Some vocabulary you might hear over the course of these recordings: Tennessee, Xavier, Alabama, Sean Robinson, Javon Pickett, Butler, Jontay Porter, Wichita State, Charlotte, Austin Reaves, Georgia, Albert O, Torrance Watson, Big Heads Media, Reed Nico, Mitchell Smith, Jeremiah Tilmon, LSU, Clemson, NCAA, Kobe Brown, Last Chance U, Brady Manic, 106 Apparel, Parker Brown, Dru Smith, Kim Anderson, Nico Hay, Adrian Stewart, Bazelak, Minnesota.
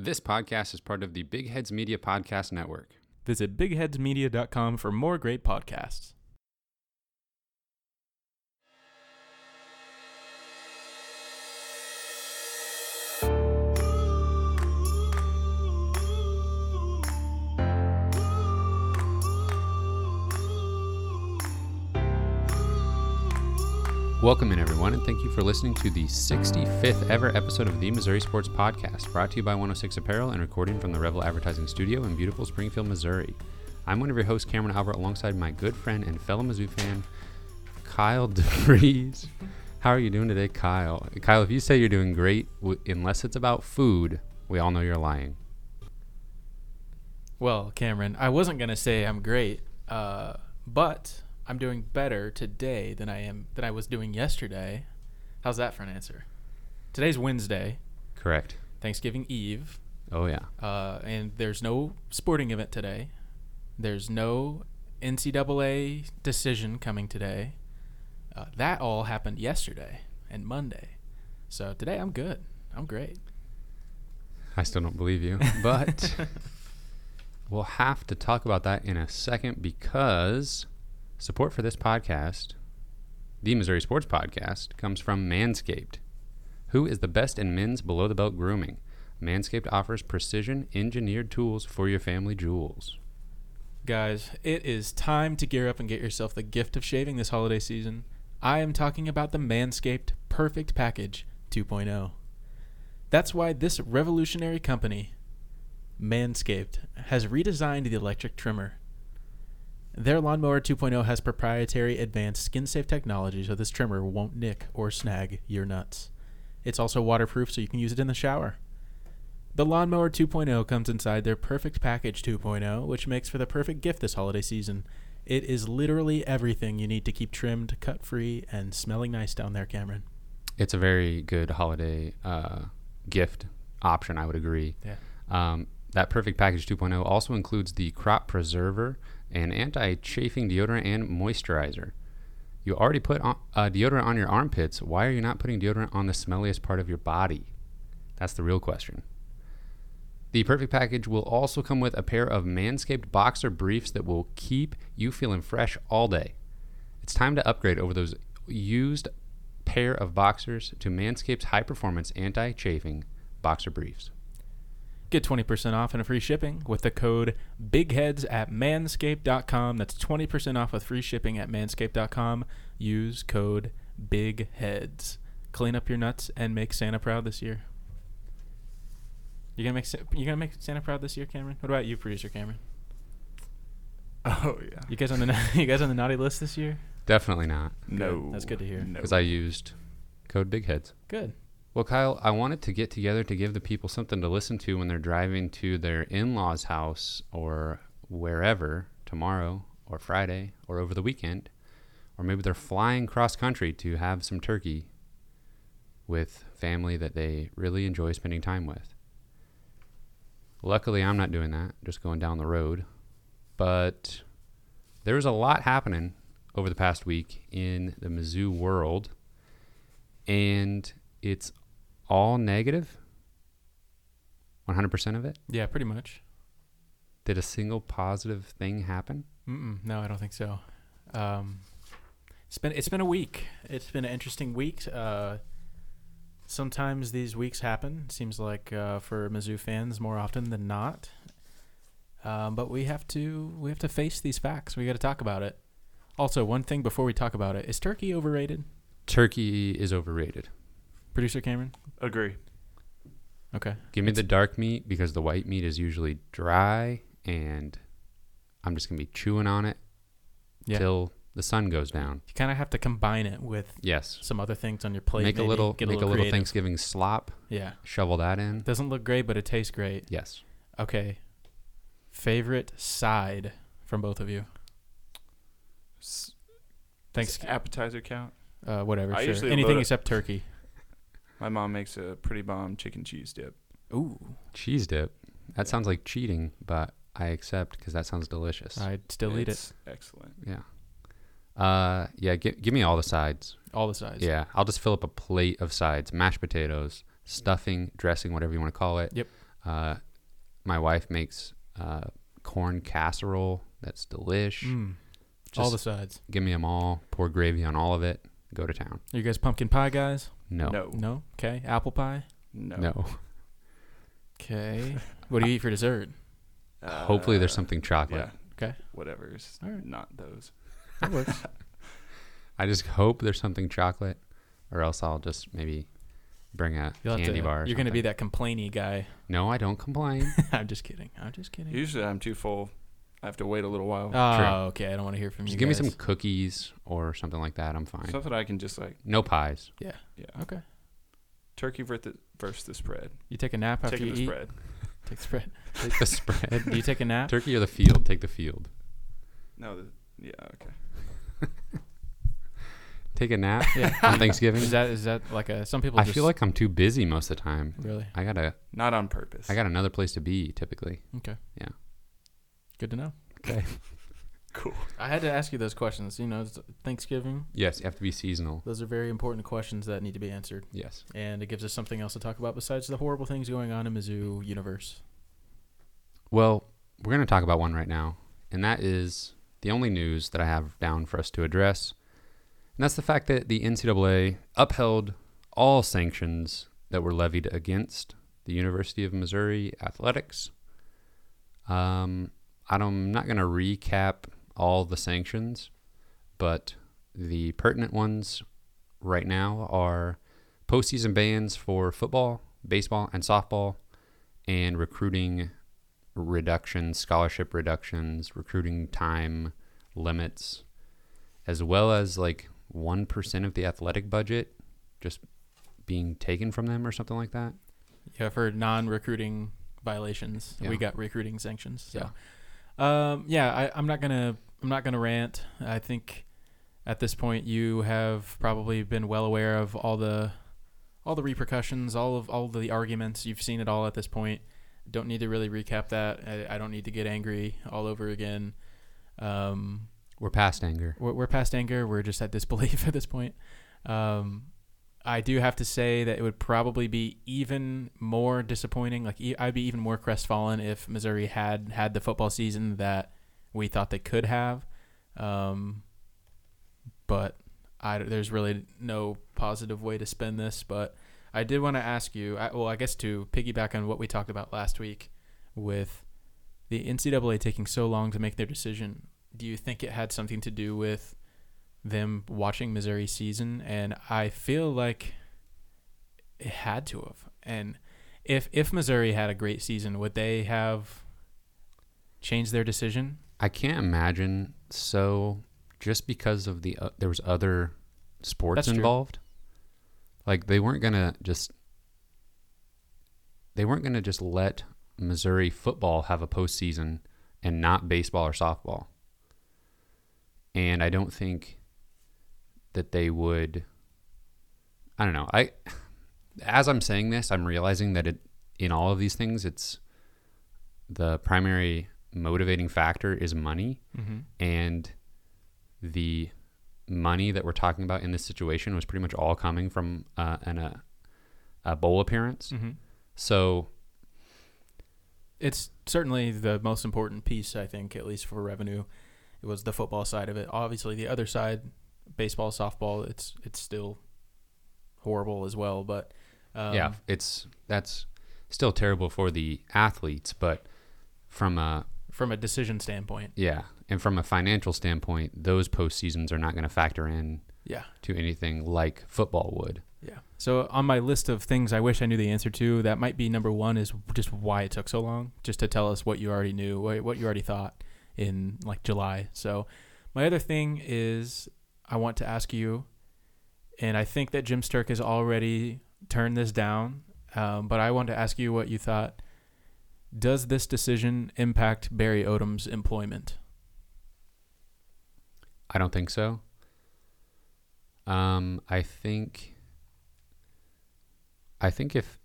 This podcast is part of the Big Heads Media Podcast Network. Visit bigheadsmedia.com for more great podcasts. Welcome in, everyone, and thank you for listening to the 65th ever episode of the Missouri Sports Podcast, brought to you by 106 Apparel and recording from the Revel Advertising Studio in beautiful Springfield, Missouri. I'm one of your hosts, Cameron Albert, alongside my good friend and fellow Mizzou fan, Kyle DeVries. How are you doing today, Kyle? Kyle, if you say you're doing great, unless it's about food, we all know you're lying. Well, Cameron, I wasn't going to say I'm great, but I'm doing better today than I was doing yesterday. How's that for an answer? Today's Wednesday. Correct. Thanksgiving Eve. Oh, yeah. And there's no sporting event today. There's no NCAA decision coming today. That all happened yesterday and Monday. So today I'm good. I'm great. I still don't believe you, but we'll have to talk about that in a second, because support for this podcast, the Missouri Sports Podcast, comes from Manscaped, who is the best in men's below-the-belt grooming. Manscaped offers precision-engineered tools for your family jewels. Guys, it is time to gear up and get yourself the gift of shaving this holiday season. I am talking about the Manscaped Perfect Package 2.0. That's why this revolutionary company, Manscaped, has redesigned the electric trimmer. Their Lawnmower 2.0 has proprietary advanced skin-safe technology, so this trimmer won't nick or snag your nuts. It's also waterproof, so you can use it in the shower. The Lawnmower 2.0 comes inside their Perfect Package 2.0, which makes for the perfect gift this holiday season. It is literally everything you need to keep trimmed, cut-free, and smelling nice down there, Cameron. It's a very good holiday gift option, I would agree. Yeah. That Perfect Package 2.0 also includes the Crop Preserver, an anti-chafing deodorant and moisturizer. You already put on, deodorant on your armpits. Why are you not putting deodorant on the smelliest part of your body? That's the real question. The Perfect Package will also come with a pair of Manscaped boxer briefs that will keep you feeling fresh all day. It's time to upgrade over those used pair of boxers to Manscaped's high-performance anti-chafing boxer briefs. Get 20% off and free shipping with the code BIGHEADS at manscaped.com. That's 20% off with free shipping at manscaped.com. Use code BIGHEADS. Clean up your nuts and make Santa proud this year. You gonna make Santa proud this year, Cameron? What about you, producer Cameron? Oh yeah. You guys on the naughty list this year? Definitely not. No. Good. That's good to hear. Because I used code BIGHEADS. Good. Well, Kyle, I wanted to get together to give the people something to listen to when they're driving to their in-laws' house or wherever tomorrow or Friday or over the weekend, or maybe they're flying cross-country to have some turkey with family that they really enjoy spending time with. Luckily, I'm not doing that, just going down the road. But there was a lot happening over the past week in the Mizzou world, and it's all negative, 100% of it? Yeah, pretty much. Did a single positive thing happen? No, I don't think so. It's been a week. It's been an interesting week. Sometimes these weeks happen, seems like, for Mizzou fans more often than not. But we have to face these facts. We got to talk about it. Also, one thing before we talk about it, is turkey overrated? Turkey is overrated. Producer Cameron? Agree. Okay. Give me the dark meat, because the white meat is usually dry, and I'm just going to be chewing on it till the sun goes down. You kind of have to combine it with some other things on your plate. Make a little Thanksgiving slop. Yeah. Shovel that in. Doesn't look great, but it tastes great. Yes. Okay. Favorite side from both of you? Thanks. Appetizer count? Whatever. Sure. Anything except turkey. My mom makes a pretty bomb chicken cheese dip. Ooh. Cheese dip? That sounds like cheating, but I accept, because that sounds delicious. I'd still eat it. Excellent. Yeah. Give me all the sides. All the sides. Yeah. I'll just fill up a plate of sides, mashed potatoes, stuffing, dressing, whatever you want to call it. Yep. My wife makes corn casserole. That's delish. Just all the sides. Give me them all. Pour gravy on all of it. Go to town. Are you guys pumpkin pie guys? No. Okay. Apple pie? No. Okay. What do you eat for dessert? Hopefully there's something chocolate. Yeah. Okay. Whatever's not those. That works. I just hope there's something chocolate, or else I'll just maybe bring a candy bar. You're going to be that complainy guy. No, I don't complain. I'm just kidding. Usually I'm too full. I have to wait a little while. Oh, okay. I don't want to hear from you guys. Just give me some cookies or something like that. I'm fine. Something I can just like. No pies. Yeah. Okay. Turkey versus the spread. You take a nap after you eat? Take the spread. Do you take a nap? Turkey or the field? Take the field. No. Okay. Take a nap on Thanksgiving? Is that like a... Some people just... I feel like I'm too busy most of the time. Really? Not on purpose. I got another place to be, typically. Okay. Yeah. Good to know. Okay. Cool. I had to ask you those questions. You know, Thanksgiving. Yes, you have to be seasonal. Those are very important questions that need to be answered. Yes. And it gives us something else to talk about besides the horrible things going on in Mizzou universe. Well, we're going to talk about one right now, and that is the only news that I have down for us to address, and that's the fact that the NCAA upheld all sanctions that were levied against the University of Missouri athletics. I'm not going to recap all the sanctions, but the pertinent ones right now are postseason bans for football, baseball, and softball, and recruiting reductions, scholarship reductions, recruiting time limits, as well as like 1% of the athletic budget just being taken from them or something like that. Yeah, for non-recruiting violations, we got recruiting sanctions. So. Yeah. I'm not gonna rant. I think at this point you have probably been well aware of all the repercussions, all of the arguments. You've seen it all at this point. Don't need to really recap that. I don't need to get angry all over again. We're past anger. We're past anger. We're just at disbelief at this point. I do have to say that it would probably be even more disappointing. Like I'd be even more crestfallen if Missouri had the football season that we thought they could have. But there's really no positive way to spin this. But I did want to ask you, I guess to piggyback on what we talked about last week with the NCAA taking so long to make their decision, do you think it had something to do with them watching Missouri season? And I feel like it had to have. And if Missouri had a great season, would they have changed their decision? I can't imagine. So just because of there was other sports involved, like they weren't gonna just let Missouri football have a postseason and not baseball or softball. And I don't think that they would. I don't know. As I'm saying this, I'm realizing that in all of these things, it's the primary motivating factor is money, and the money that we're talking about in this situation was pretty much all coming from a bowl appearance. So it's certainly the most important piece, I think, at least for revenue. It was the football side of it. Obviously, the other side, baseball, softball, it's still horrible as well, but that's still terrible for the athletes, but from a decision standpoint, and from a financial standpoint, those postseasons are not going to factor in to anything like football would. So on my list of things I wish I knew the answer to, that might be number one, is just why it took so long, just to tell us what you already knew, what you already thought in like July. So my other thing is, I want to ask you, and I think that Jim Sterk has already turned this down, but I want to ask you what you thought. Does this decision impact Barry Odom's employment? I don't think so. I think if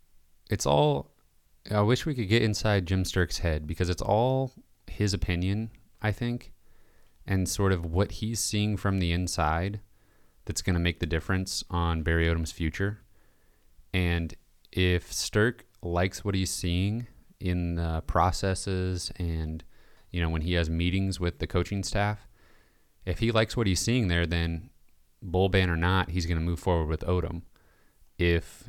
it's all, I wish we could get inside Jim Sterk's head, because it's all his opinion, I think, and sort of what he's seeing from the inside that's going to make the difference on Barry Odom's future. And if Sterk likes what he's seeing in the processes and, you know, when he has meetings with the coaching staff, if he likes what he's seeing there, then bowl ban or not, he's going to move forward with Odom. If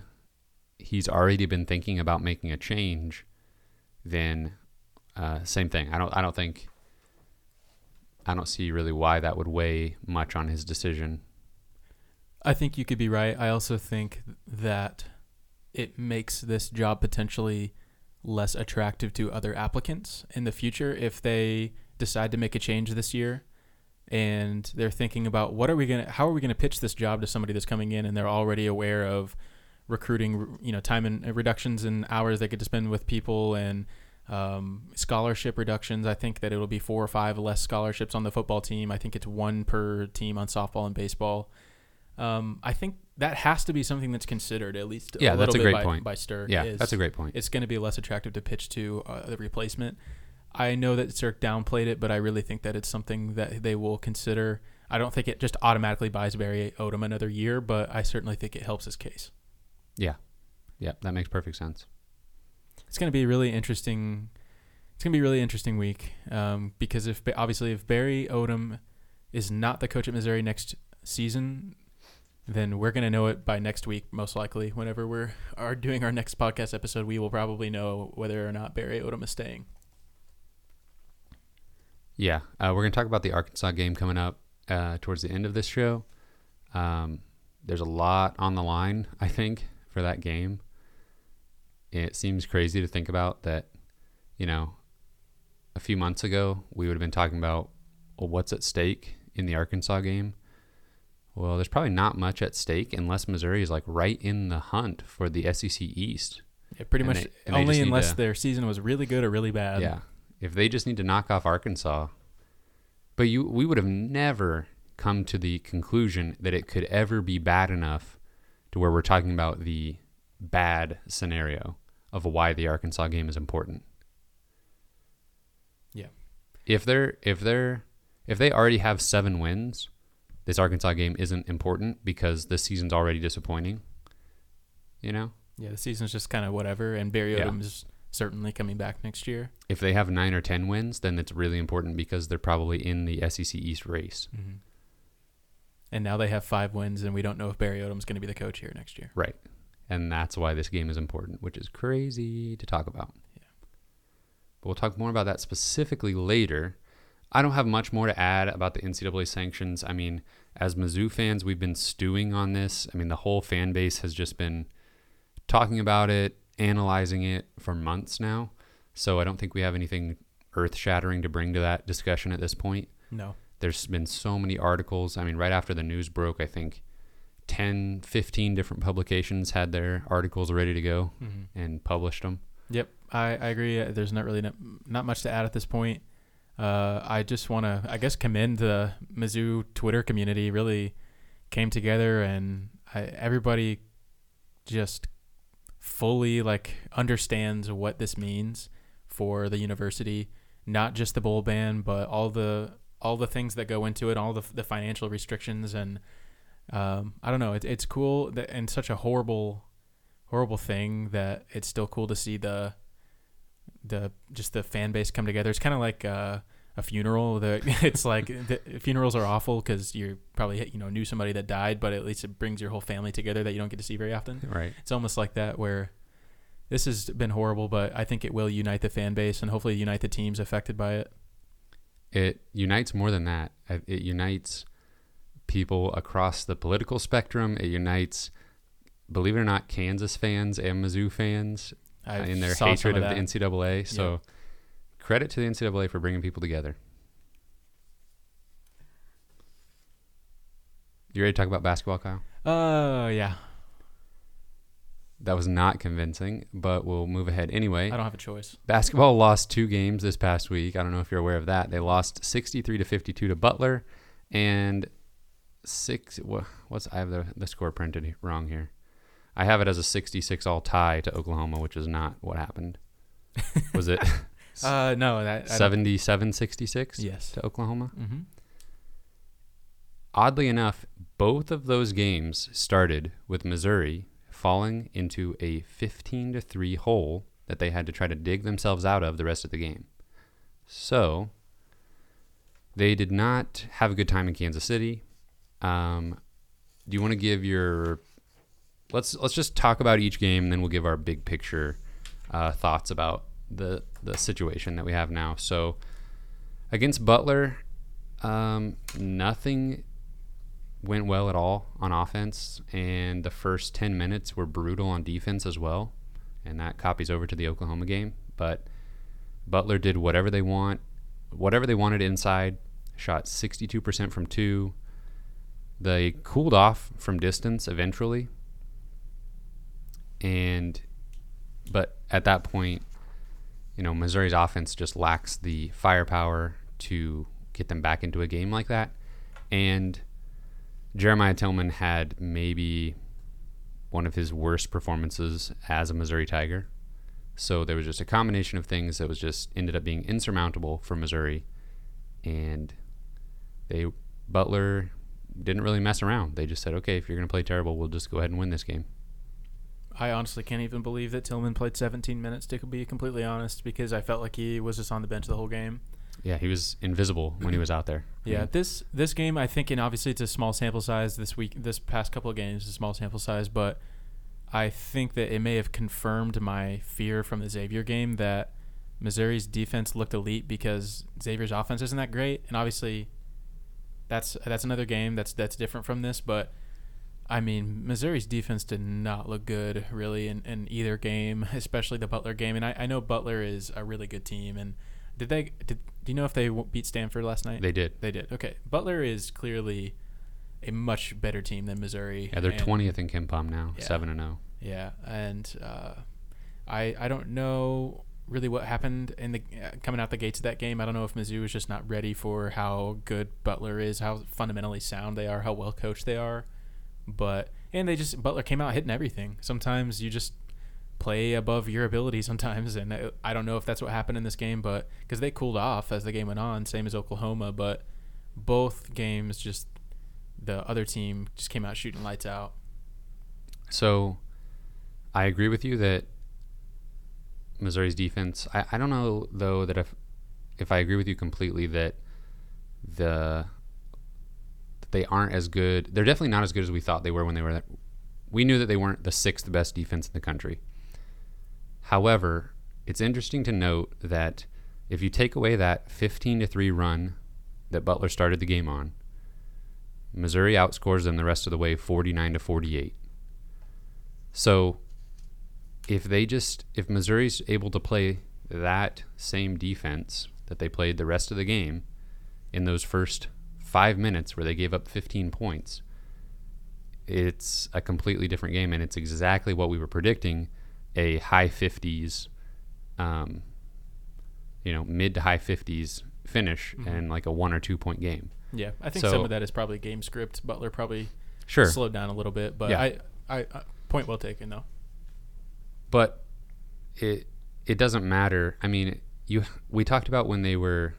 he's already been thinking about making a change, then same thing. I don't see really why that would weigh much on his decision. I think you could be right. I also think that it makes this job potentially less attractive to other applicants in the future if they decide to make a change this year and they're thinking about how are we going to pitch this job to somebody that's coming in and they're already aware of recruiting, you know, time and reductions in hours they get to spend with people and scholarship reductions. I think that it'll be 4 or 5 less scholarships on the football team. I think it's 1 per team on softball and baseball. I think that has to be something that's considered at least by Sterk. Yeah, that's a great point. It's going to be less attractive to pitch to the replacement. I know that Sterk downplayed it, but I really think that it's something that they will consider. I don't think it just automatically buys Barry Odom another year, but I certainly think it helps his case. Yeah, that makes perfect sense. It's going to be really interesting. It's going to be a really interesting week because if Barry Odom is not the coach at Missouri next season, then we're going to know it by next week, most likely. Whenever we are doing our next podcast episode, we will probably know whether or not Barry Odom is staying. Yeah, we're going to talk about the Arkansas game coming up towards the end of this show. There's a lot on the line, I think, for that game. It seems crazy to think about that, you know, a few months ago, we would have been talking about what's at stake in the Arkansas game. Well, there's probably not much at stake unless Missouri is like right in the hunt for the SEC East. Yeah, pretty much only unless their season was really good or really bad. Yeah. If they just need to knock off Arkansas. But we would have never come to the conclusion that it could ever be bad enough to where we're talking about the bad scenario of why the Arkansas game is important. Yeah. If they already have 7 wins, this Arkansas game isn't important because the season's already disappointing, you know? Yeah, the season's just kind of whatever, and Barry Odom is certainly coming back next year. If they have 9 or 10 wins, then it's really important because they're probably in the SEC East race. Mm-hmm. And now they have 5 wins, and we don't know if Barry Odom's going to be the coach here next year. Right, and that's why this game is important, which is crazy to talk about. Yeah. But we'll talk more about that specifically later. I don't have much more to add about the NCAA sanctions. I mean, as Mizzou fans, we've been stewing on this. I mean, the whole fan base has just been talking about it, analyzing it for months now. So I don't think we have anything earth-shattering to bring to that discussion at this point. No. There's been so many articles. I mean, right after the news broke, I think 10, 15 different publications had their articles ready to go and published them. Yep, I agree. There's not really not much to add at this point. I just want to, I guess, commend the Mizzou Twitter community. Really came together, and everybody just fully understands what this means for the university. Not just the bowl ban, but all the things that go into it, all the financial restrictions, and I don't know. It's cool that, and such a horrible thing that it's still cool to see the fan base come together. It's kind of like a funeral. It's like funerals are awful because you probably knew somebody that died, but at least it brings your whole family together that you don't get to see very often. Right. It's almost like that, where this has been horrible, but I think it will unite the fan base and hopefully unite the teams affected by it. It unites more than that. It unites people across the political spectrum. It unites, believe it or not, Kansas fans and Mizzou fans. In their hatred of the NCAA. So Credit to the NCAA for bringing people together. You ready to talk about basketball, Kyle? Yeah. That was not convincing, but we'll move ahead anyway. I don't have a choice. Basketball lost 2 games this past week. I don't know if you're aware of that. They lost 63-52 to Butler, and I have the score printed wrong here. I have it as a 66-all tie to Oklahoma, which is not what happened. Was it? No, 77-66. Yes, to Oklahoma. Mm-hmm. Oddly enough, both of those games started with Missouri falling into a 15-3 hole that they had to try to dig themselves out of the rest of the game. So they did not have a good time in Kansas City. Do you want to give your let's just talk about each game, and then we'll give our big picture thoughts about the situation that we have now. So against Butler, nothing went well at all on offense, and the first 10 minutes were brutal on defense as well, and that copies over to the Oklahoma game. But Butler did whatever they wanted inside, shot 62% from two. They cooled off from distance eventually, but at that point, you know, Missouri's offense just lacks the firepower to get them back into a game like that. And Jeremiah Tilmon had maybe one of his worst performances as a Missouri Tiger. So there was just a combination of things that was just ended up being insurmountable for Missouri, and Butler didn't really mess around. They just said, okay, if you're going to play terrible, we'll just go ahead and win this game. I honestly can't even believe that Tilmon played 17 minutes, to be completely honest, because I felt like he was just on the bench the whole game. Yeah, he was invisible when he was out there. Yeah, this game, I think, and obviously it's a small sample size this past couple of games, a small sample size, but I think that it may have confirmed my fear from the Xavier game that Missouri's defense looked elite because Xavier's offense isn't that great, and obviously that's another game that's different from this, but I mean, Missouri's defense did not look good, really, in either game, especially the Butler game. And I know Butler is a really good team. And do you know if they beat Stanford last night? They did. Okay. Butler is clearly a much better team than Missouri. Yeah, they're 20th in KenPom now, 7-0. Yeah. And I don't know really what happened in the coming out the gates of that game. I don't know if Mizzou was just not ready for how good Butler is, how fundamentally sound they are, how well coached they are. And Butler came out hitting everything. Sometimes you just play above your ability sometimes, and I don't know if that's what happened in this game, but because they cooled off as the game went on, same as Oklahoma. But both games, just the other team just came out shooting lights out. So I agree with you that Missouri's defense, I don't know though that if I agree with you completely that they aren't as good. They're definitely not as good as we thought they were when they were there. We knew that they weren't the 6th best defense in the country. However, it's interesting to note that if you take away that 15-3 run that Butler started the game on, Missouri outscores them the rest of the way 49-48. So if Missouri's able to play that same defense that they played the rest of the game in those first 5 minutes where they gave up 15 points, it's a completely different game, and it's exactly what we were predicting, a high 50s, mid to high 50s finish, mm-hmm. and like a 1 or 2 point game. Yeah, I think some of that is probably game script. Butler probably slowed down a little bit, but yeah. I point well taken though. But it doesn't matter. I mean, we talked about when they were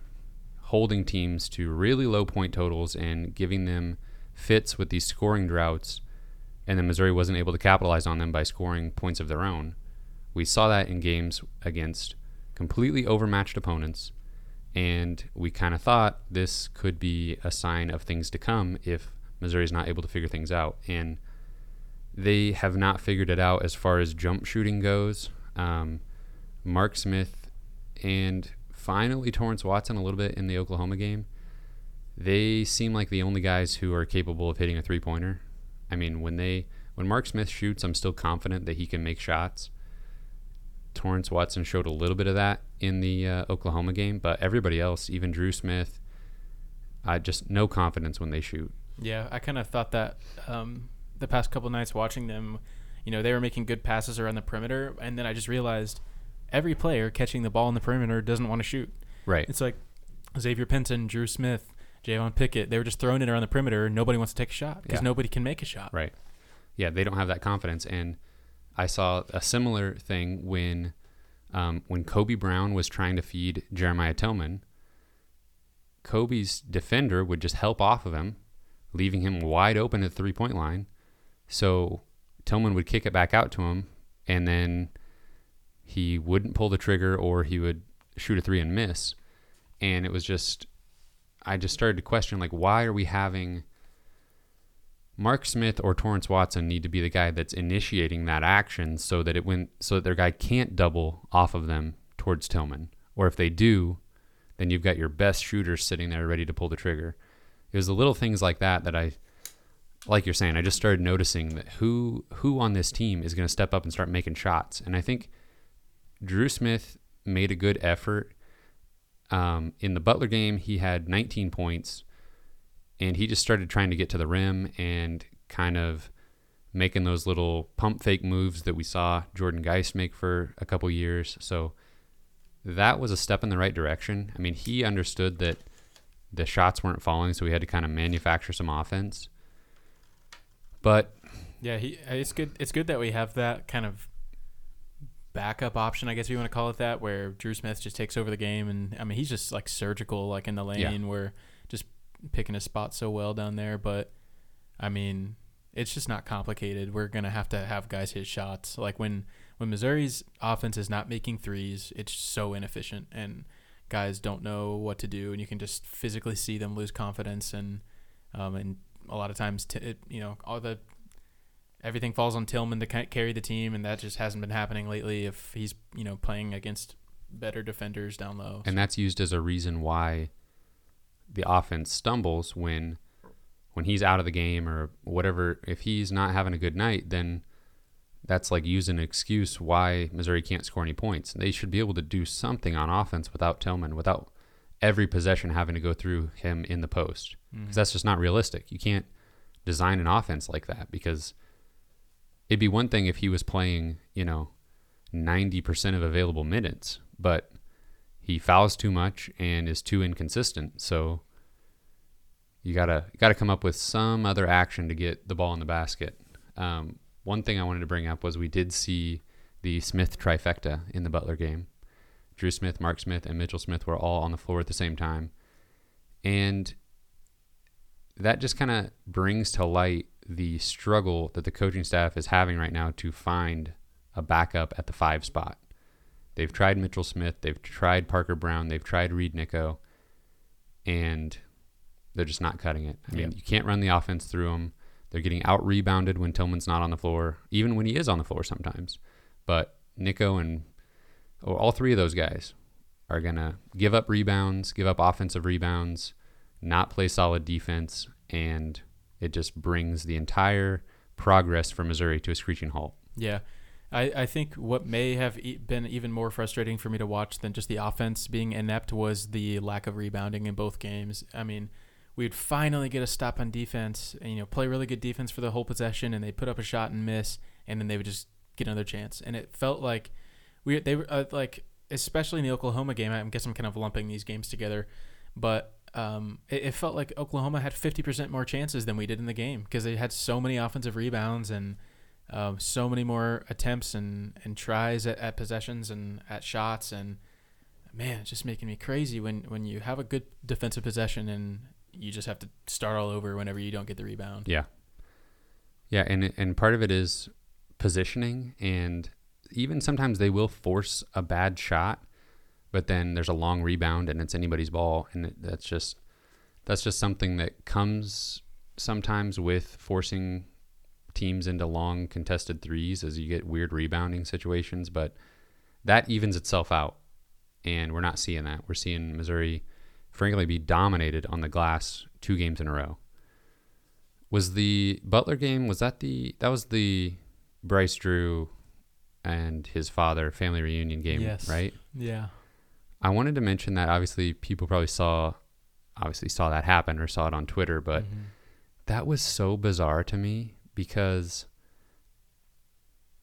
holding teams to really low point totals and giving them fits with these scoring droughts, and then Missouri wasn't able to capitalize on them by scoring points of their own. We saw that in games against completely overmatched opponents, and we kind of thought this could be a sign of things to come if Missouri's not able to figure things out, and they have not figured it out as far as jump shooting goes. Mark Smith and finally Torrance Watson a little bit in the Oklahoma game, they seem like the only guys who are capable of hitting a three-pointer. I mean, when Mark Smith shoots, I'm still confident that he can make shots. Torrance Watson showed a little bit of that in the Oklahoma game, but everybody else, even Dru Smith, just no confidence when they shoot. Yeah, I kind of thought that the past couple nights watching them, they were making good passes around the perimeter, and then I just realized every player catching the ball in the perimeter doesn't want to shoot. Right. It's like Xavier Pinson, Dru Smith, Javon Pickett. They were just throwing it around the perimeter. Nobody wants to take a shot because nobody can make a shot. Right. Yeah, they don't have that confidence. And I saw a similar thing when Kobe Brown was trying to feed Jeremiah Tilmon. Kobe's defender would just help off of him, leaving him wide open at the three-point line. So Tilmon would kick it back out to him, and then he wouldn't pull the trigger, or he would shoot a three and miss. And it was just, I just started to question, like, why are we having Mark Smith or Torrance Watson need to be the guy that's initiating that action so that it went, so that their guy can't double off of them towards Tilmon. Or if they do, then you've got your best shooter sitting there ready to pull the trigger. It was the little things like that that I, like you're saying, I just started noticing that who on this team is going to step up and start making shots. And I think Dru Smith made a good effort. In the Butler game, he had 19 points, and he just started trying to get to the rim and kind of making those little pump fake moves that we saw Jordan Geist make for a couple years. So that was a step in the right direction. I mean, he understood that the shots weren't falling, so we had to kind of manufacture some offense. But yeah, it's good. It's good that we have that kind of backup option, I guess you want to call it that, where Dru Smith just takes over the game. And I mean, he's just like surgical, like in the lane, yeah. We're just picking his spot so well down there. But I mean, it's just not complicated. We're going to have guys hit shots. Like when Missouri's offense is not making threes, it's so inefficient and guys don't know what to do. And you can just physically see them lose confidence. And a lot of times, everything falls on Tilmon to carry the team, and that just hasn't been happening lately if he's, playing against better defenders down low. And that's used as a reason why the offense stumbles when he's out of the game or whatever. If he's not having a good night, then that's like using an excuse why Missouri can't score any points. They should be able to do something on offense without Tilmon, without every possession having to go through him in the post, because that's just not realistic. You can't design an offense like that, because it'd be one thing if he was playing, 90% of available minutes, but he fouls too much and is too inconsistent. So you gotta come up with some other action to get the ball in the basket. One thing I wanted to bring up was we did see the Smith trifecta in the Butler game. Dru Smith, Mark Smith, and Mitchell Smith were all on the floor at the same time. And that just kind of brings to light the struggle that the coaching staff is having right now to find a backup at the 5 spot. They've tried Mitchell Smith, they've tried Parker Brown, they've tried Reed Nico, and they're just not cutting it. I mean, you can't run the offense through them. They're getting out-rebounded when Tilmon's not on the floor, even when he is on the floor sometimes. But Nico and all three of those guys are going to give up rebounds, give up offensive rebounds, not play solid defense, and it just brings the entire progress for Missouri to a screeching halt. Yeah. I think what may have been even more frustrating for me to watch than just the offense being inept was the lack of rebounding in both games. I mean, we'd finally get a stop on defense and, play really good defense for the whole possession, and they put up a shot and miss, and then they would just get another chance. And it felt like they were especially in the Oklahoma game, I guess I'm kind of lumping these games together, but it felt like Oklahoma had 50% more chances than we did in the game, because they had so many offensive rebounds and so many more attempts and tries at possessions and at shots. And man, it's just making me crazy when you have a good defensive possession and you just have to start all over whenever you don't get the rebound. Yeah. Yeah. And part of it is positioning, and even sometimes they will force a bad shot, but then there's a long rebound and it's anybody's ball. And that's just something that comes sometimes with forcing teams into long contested threes, as you get weird rebounding situations, but that evens itself out. And we're not seeing that. We're seeing Missouri, frankly, be dominated on the glass 2 games in a row. Was the Butler game, that was the Bryce Drew and his father family reunion game, yes. Right? Yeah. I wanted to mention that obviously people probably saw that happen or saw it on Twitter, but that was so bizarre to me, because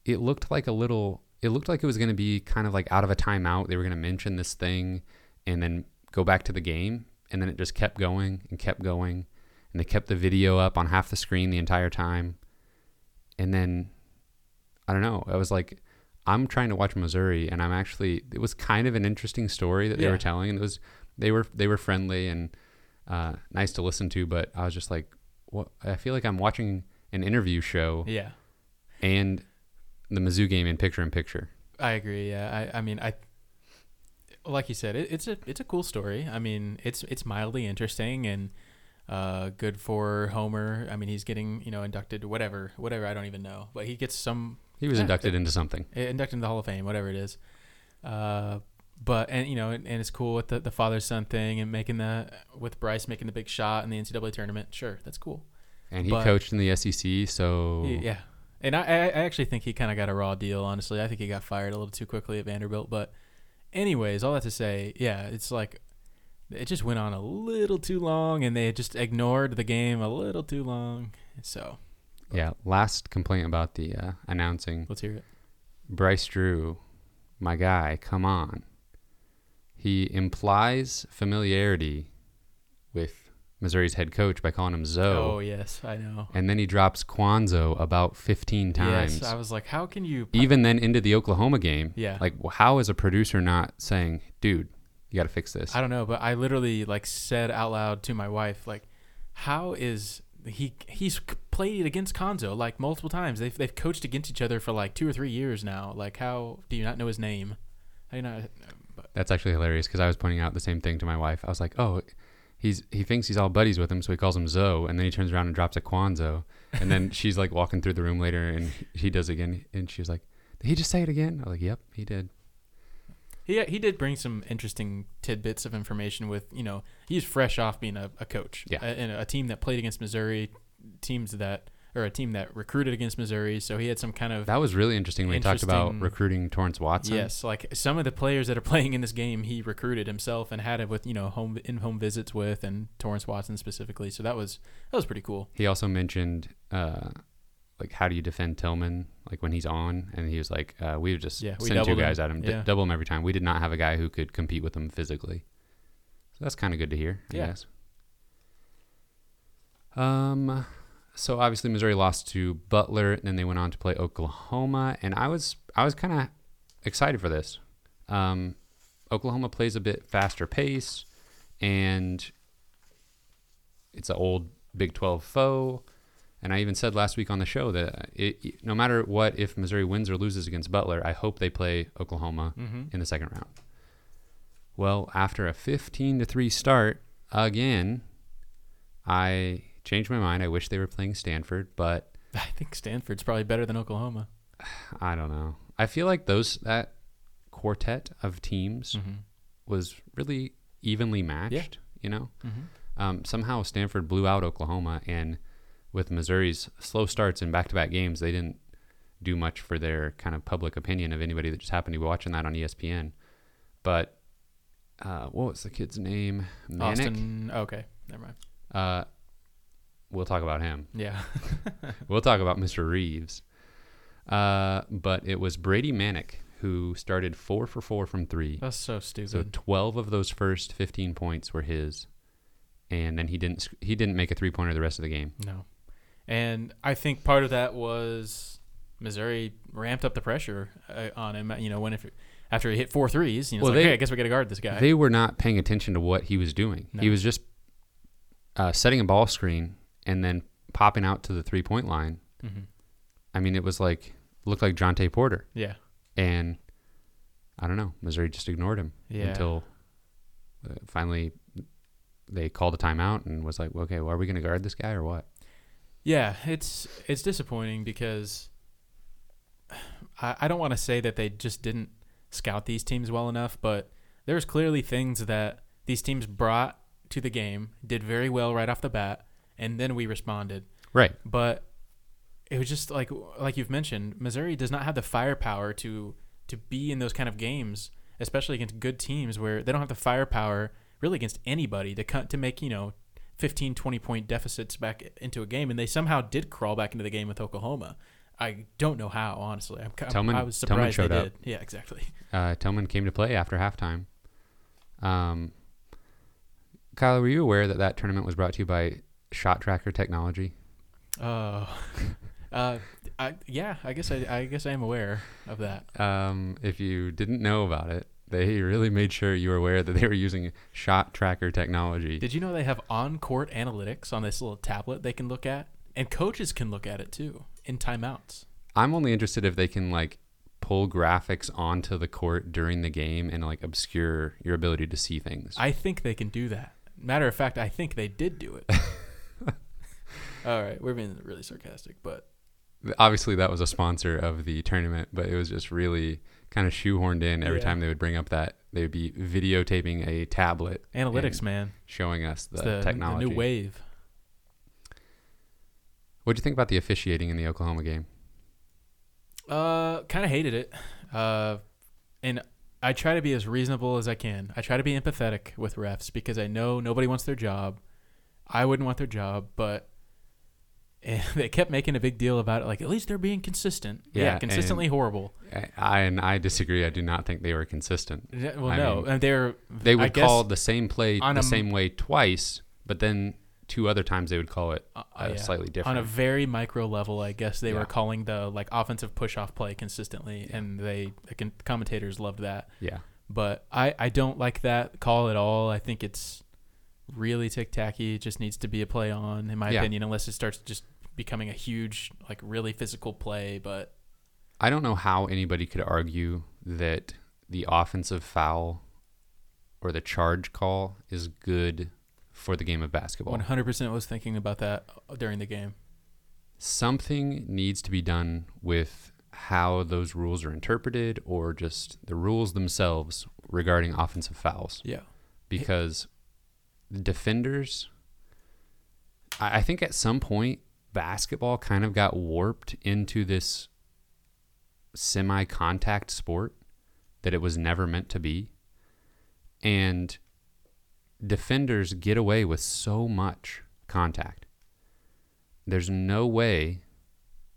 it looked like it was going to be kind of like out of a timeout. They were going to mention this thing and then go back to the game, and then it just kept going, and they kept the video up on half the screen the entire time. And then, I don't know, I was like, I'm trying to watch Missouri, and it was kind of an interesting story that they were telling, and they were friendly and nice to listen to, but I was just like, what? I feel like I'm watching an interview show. Yeah. And the Mizzou game in picture. I agree. Yeah. I mean, like you said, it's a cool story. I mean, it's mildly interesting and good for Homer. I mean, he's getting, inducted to whatever. I don't even know, but he gets some. He was inducted into something. Inducted into the Hall of Fame, whatever it is. But it's cool with the father-son thing and with Bryce making the big shot in the NCAA tournament. Sure, that's cool. And he coached in the SEC, so yeah. And I actually think he kind of got a raw deal. Honestly, I think he got fired a little too quickly at Vanderbilt. But anyways, all that to say, yeah, it's like it just went on a little too long, and they just ignored the game a little too long. So yeah, last complaint about the announcing. Let's hear it. Bryce Drew, my guy, come on. He implies familiarity with Missouri's head coach by calling him Zoe. Oh, yes, I know. And then he drops Cuonzo about 15 times. Yes, I was like, how can you... Even then into the Oklahoma game. Yeah. Like, how is a producer not saying, dude, you got to fix this? I don't know, but I literally, said out loud to my wife, how is... He's played against Cuonzo, multiple times. They've coached against each other for, 2 or 3 years now. How do you not know his name? How do you not... That's actually hilarious because I was pointing out the same thing to my wife. I was like, oh, he thinks he's all buddies with him, so he calls him Zoe, and then he turns around and drops a Cuonzo. And then she's walking through the room later, and he does it again. And she's like, did he just say it again? I was like, yep, he did. He did bring some interesting tidbits of information with, he's fresh off being a coach. Yeah. And a team that played against Missouri, a team that recruited against Missouri, so he had some kind of... That was really interesting when he talked about recruiting Torrance Watson. Yes, some of the players that are playing in this game, he recruited himself and had it with, in-home visits with, and Torrance Watson specifically, so that was pretty cool. He also mentioned, how do you defend Tilmon, when he's on, and he was like, we would just send two guys at him, double him every time. We did not have a guy who could compete with him physically. So that's kind of good to hear, I guess. So obviously Missouri lost to Butler, and then they went on to play Oklahoma, and I was kind of excited for this. Oklahoma plays a bit faster pace, and it's an old Big 12 foe. And I even said last week on the show that no matter what, if Missouri wins or loses against Butler, I hope they play Oklahoma in the second round. Well, after a 15-3 start again, I changed my mind. I wish they were playing Stanford, but I think Stanford's probably better than Oklahoma. I don't know. I feel like that quartet of teams was really evenly matched. Yeah. Somehow Stanford blew out Oklahoma, and with Missouri's slow starts in back-to-back games, they didn't do much for their kind of public opinion of anybody that just happened to be watching that on ESPN. But what was the kid's name? Manic? Austin. Okay, never mind. We'll talk about him. Yeah. We'll talk about Mr. Reaves. But it was Brady Manic who started 4 for 4 from three. That's so stupid. So 12 of those first 15 points were his. And then he didn't make a three-pointer the rest of the game. No. And I think part of that was Missouri ramped up the pressure on him, after he hit 4 threes, I guess we got to guard this guy. They were not paying attention to what he was doing. No. He was just setting a ball screen and then popping out to the three-point line. Mm-hmm. I mean, it was looked like Jontay Porter. Yeah. And I don't know. Missouri just ignored him until finally they called a timeout and was like, okay, well, are we going to guard this guy or what? Yeah, it's disappointing because I don't want to say that they just didn't scout these teams well enough, but there's clearly things that these teams brought to the game, did very well right off the bat, and then we responded. Right. But it was just like you've mentioned, Missouri does not have the firepower to be in those kind of games, especially against good teams where they don't have the firepower really against anybody to make, 15, 20-point deficits back into a game. And they somehow did crawl back into the game with Oklahoma. I don't know how, honestly. I was surprised they did. Yeah, exactly. Tilmon came to play after halftime. Kyle, were you aware that tournament was brought to you by Shot Tracker technology? I guess I am aware of that. If you didn't know about it, they really made sure you were aware that they were using Shot Tracker technology. Did you know they have on-court analytics on this little tablet they can look at, and coaches can look at it too in timeouts? I'm only interested if they can pull graphics onto the court during the game and like obscure your ability to see things. I think they can do that. Matter of fact, I think they did do it. All right, we're being really sarcastic, but obviously that was a sponsor of the tournament, but it was just really kind of shoehorned in every time they would bring up that they would be videotaping a tablet. Analytics, man. Showing us the technology. The new wave. What'd you think about the officiating in the Oklahoma game? Kind of hated it. And I try to be as reasonable as I can. I try to be empathetic with refs because I know nobody wants their job. I wouldn't want their job, but they kept making a big deal about it. Like, at least they're being consistent. Yeah, consistently horrible. I disagree. I do not think they were consistent. Well, no. And they would call the same play the same way twice, but then two other times they would call it slightly different. On a very micro level, I guess they were calling the like offensive push-off play consistently, and the commentators loved that. Yeah. But I don't like that call at all. I think it's really tick-tacky. It just needs to be a play on, in my opinion, unless it starts just becoming a huge, like really physical play. But I don't know how anybody could argue that the offensive foul or the charge call is good for the game of basketball. 100% was thinking about that during the game. Something needs to be done with how those rules are interpreted or just the rules themselves regarding offensive fouls. Yeah. Because defenders, I think at some point basketball kind of got warped into this semi-contact sport that it was never meant to be. And defenders get away with so much contact. There's no way.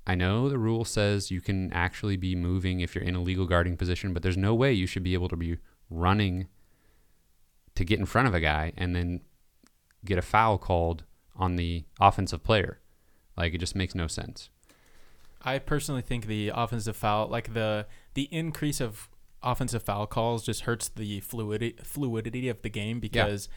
I know the rule says you can actually be moving if you're in a legal guarding position, but there's no way you should be able to be running to get in front of a guy and then get a foul called on the offensive player. Like, it just makes no sense. I personally think the offensive foul, like the increase of offensive foul calls, just hurts the fluidity of the game because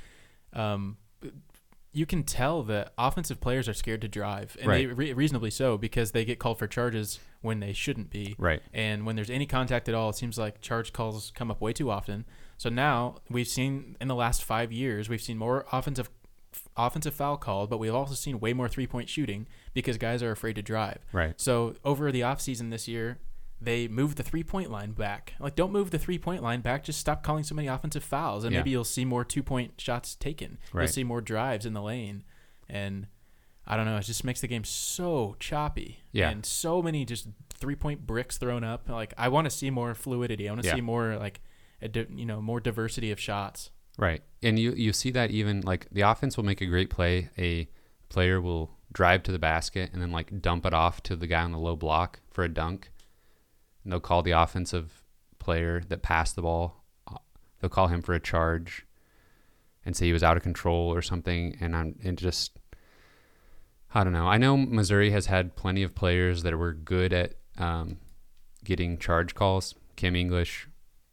you can tell that offensive players are scared to drive, and they reasonably so, because they get called for charges when they shouldn't be. Right. And when there's any contact at all, it seems like charge calls come up way too often. So now we've seen in the last 5 years, we've seen more offensive foul called, but we've also seen way more 3-point shooting because guys are afraid to drive. Right. So over the offseason this year, they moved the 3-point line back. Like, don't move the 3-point line back. Just stop calling so many offensive fouls, and maybe you'll see more 2-point shots taken. Right. You'll see more drives in the lane. And I don't know. It just makes the game so choppy. Yeah. And so many just 3-point bricks thrown up. Like, I want to see more fluidity. I want to see more, like, more diversity of shots. Right. And you see that even, like, the offense will make a great play. A player will drive to the basket and then, like, dump it off to the guy on the low block for a dunk. And they'll call the offensive player that passed the ball. They'll call him for a charge and say he was out of control or something. And I don't know. I know Missouri has had plenty of players that were good at getting charge calls. Kim English,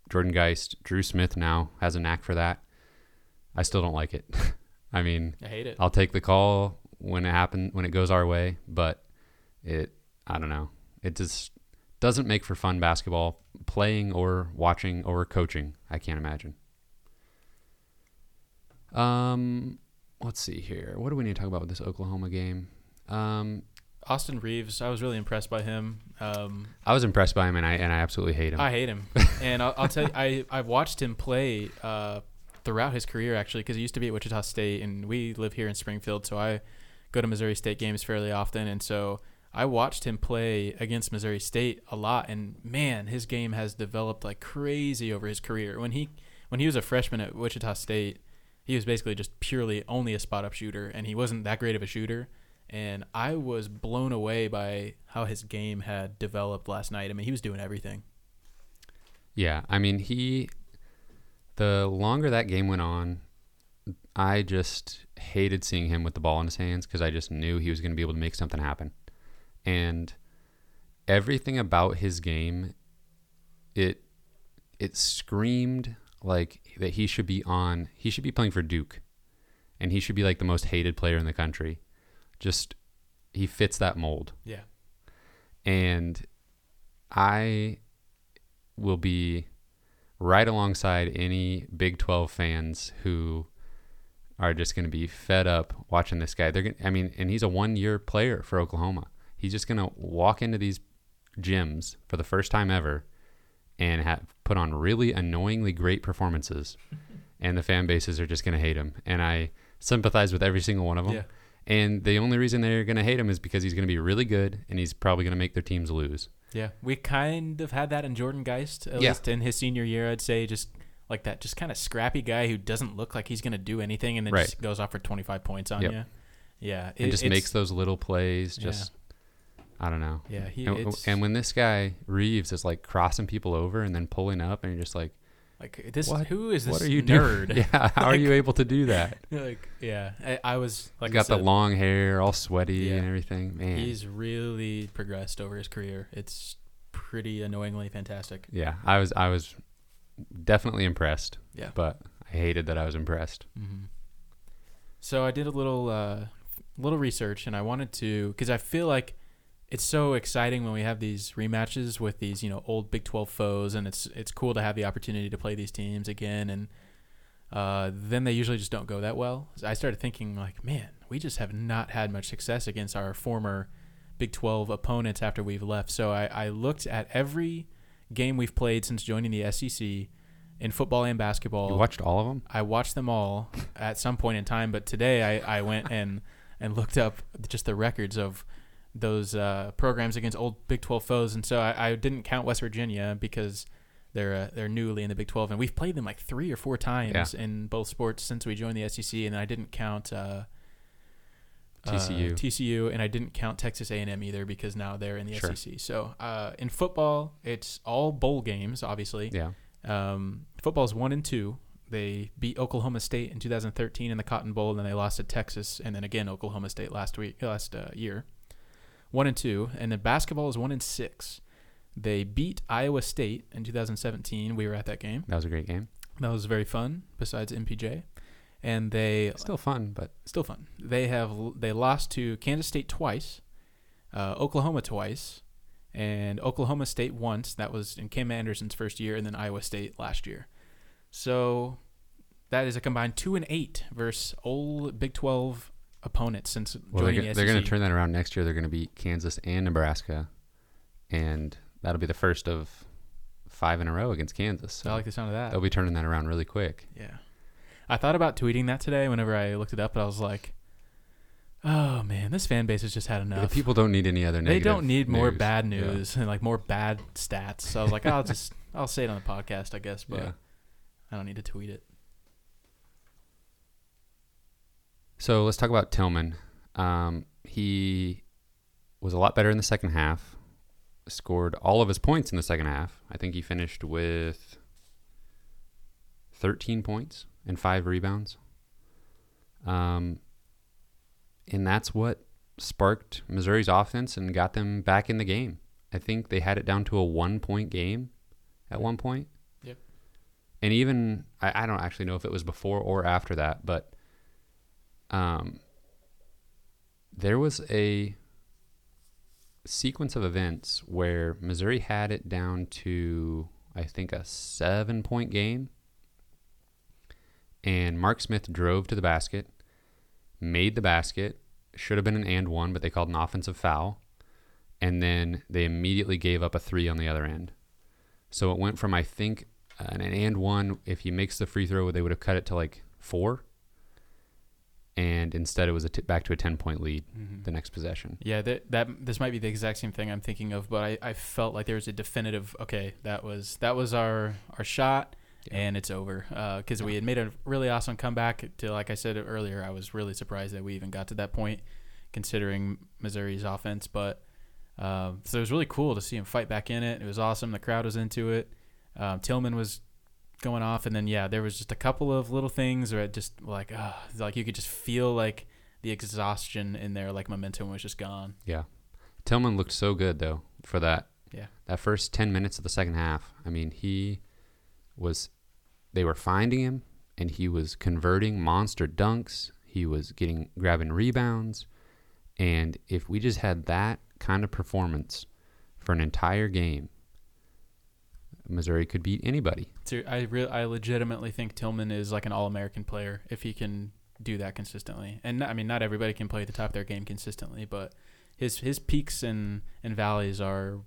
Jordan Geist, Dru Smith now has a knack for that. I still don't like it. I mean, I hate it. I'll take the call when it goes our way, but I don't know. It just doesn't make for fun basketball, playing or watching or coaching, I can't imagine. Let's see here. What do we need to talk about with this Oklahoma game? Austin Reaves, I was really impressed by him. I was impressed by him, and I absolutely hate him. I hate him. And I'll tell you, I've watched him play throughout his career, actually, because he used to be at Wichita State, and we live here in Springfield, so I go to Missouri State games fairly often, and so I watched him play against Missouri State a lot, and man, his game has developed like crazy over his career. When he was a freshman at Wichita State, he was basically just purely only a spot-up shooter, and he wasn't that great of a shooter. And I was blown away by how his game had developed last night. I mean, he was doing everything. Yeah, I mean, the longer that game went on, I just hated seeing him with the ball in his hands because I just knew he was going to be able to make something happen. And everything about his game, it screamed like that he should be playing for Duke, and he should be like the most hated player in the country. Just, he fits that mold. Yeah. And I will be right alongside any Big 12 fans who are just going to be fed up watching this guy. And he's a one-year player for Oklahoma. He's just going to walk into these gyms for the first time ever and have put on really annoyingly great performances, and the fan bases are just going to hate him. And I sympathize with every single one of them. Yeah. And the only reason they're going to hate him is because he's going to be really good, and he's probably going to make their teams lose. Yeah, we kind of had that in Jordan Geist, at least in his senior year, I'd say, just like that, just kind of scrappy guy who doesn't look like he's going to do anything, and then just goes off for 25 points on you. Yeah. And just makes those little plays, just... Yeah. I don't know. Yeah, and when this guy Reaves is like crossing people over and then pulling up, and you're just like this. What? Who is this? What are you nerd? Doing? Yeah, how are you able to do that? I was like, he's got the long hair, all sweaty and everything. Man, he's really progressed over his career. It's pretty annoyingly fantastic. Yeah, I was definitely impressed. Yeah, but I hated that I was impressed. Mm-hmm. So I did a little research, and I wanted to, because I feel like it's so exciting when we have these rematches with these, old Big 12 foes, and it's cool to have the opportunity to play these teams again, and then they usually just don't go that well. So I started thinking, man, we just have not had much success against our former Big 12 opponents after we've left. So I looked at every game we've played since joining the SEC in football and basketball. You watched all of them? I watched them all at some point in time, but today I went and looked up just the records of those programs against old Big 12 foes, and so I didn't count West Virginia because they're newly in the Big 12, and we've played them 3 or 4 times in both sports since we joined the SEC. And I didn't count TCU, and I didn't count Texas A&M either, because now they're in the SEC. So in football, it's all bowl games, obviously. Yeah. Football's 1 and 2. They beat Oklahoma State in 2013 in the Cotton Bowl, and then they lost to Texas, and then again Oklahoma State last year. 1 and 2, and then basketball is 1 and 6. They beat Iowa State in 2017. We were at that game. That was a great game. That was very fun. Besides MPJ, and they still fun. They lost to Kansas State twice, Oklahoma twice, and Oklahoma State once. That was in Cam Anderson's first year, and then Iowa State last year. So that is a combined 2 and 8 versus old Big 12 opponents since joining the SEC. They're going to turn that around next year. They're going to beat Kansas and Nebraska, and that'll be the first of 5 in a row against Kansas. So I like the sound of that. They'll be turning that around really quick. Yeah. I thought about tweeting that today whenever I looked it up, but I was like, oh, man, this fan base has just had enough. The people don't need any other negative. They don't need more bad news and more bad stats. So I was like, I'll say it on the podcast, I guess, but I don't need to tweet it. So let's talk about Tilmon. He was a lot better in the second half, scored all of his points in the second half. I think he finished with 13 points and 5 rebounds. And that's what sparked Missouri's offense and got them back in the game. I think they had it down to a 1-point game at one point. Yep. And even, I don't actually know if it was before or after that, but there was a sequence of events where Missouri had it down to, I think, a 7-point game, and Mark Smith drove to the basket, made the basket, should have been an and one, but they called an offensive foul, and then they immediately gave up a 3 on the other end. So it went from, I think, an and one, if he makes the free throw, they would have cut it to 4. And instead, it was back to a 10-point lead the next possession. Yeah, this might be the exact same thing I'm thinking of, but I felt like there was a definitive, okay, that was our shot, and it's over. Because we had made a really awesome comeback to, like I said earlier, I was really surprised that we even got to that point, considering Missouri's offense. But so it was really cool to see him fight back in it. It was awesome. The crowd was into it. Tilmon was going off, and then there was just a couple of little things where it just you could just feel the exhaustion in there, momentum was just gone. Tilmon looked so good though for that. That first 10 minutes of the second half, they were finding him, and he was converting monster dunks. He was grabbing rebounds, and if we just had that kind of performance for an entire game, Missouri could beat anybody. I legitimately think Tilmon is like an All-American player if he can do that consistently. And I mean, not everybody can play at the top of their game consistently, but his peaks and valleys are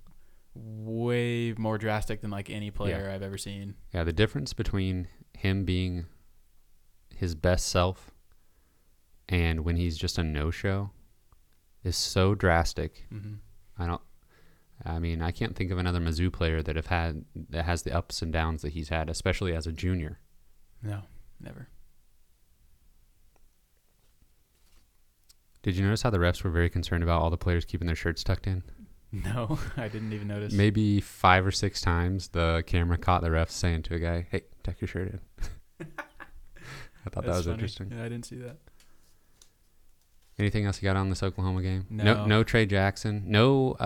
way more drastic than like any player I've ever seen. Yeah, the difference between him being his best self and when he's just a no-show is so drastic. Mm-hmm. I can't think of another Mizzou player that has the ups and downs that he's had, especially as a junior. No, never. Did you notice how the refs were very concerned about all the players keeping their shirts tucked in? No, I didn't even notice. Maybe 5 or 6 times the camera caught the refs saying to a guy, "Hey, tuck your shirt in." I thought that was funny. Interesting. Yeah, I didn't see that. Anything else you got on this Oklahoma game? No Trey Jackson. No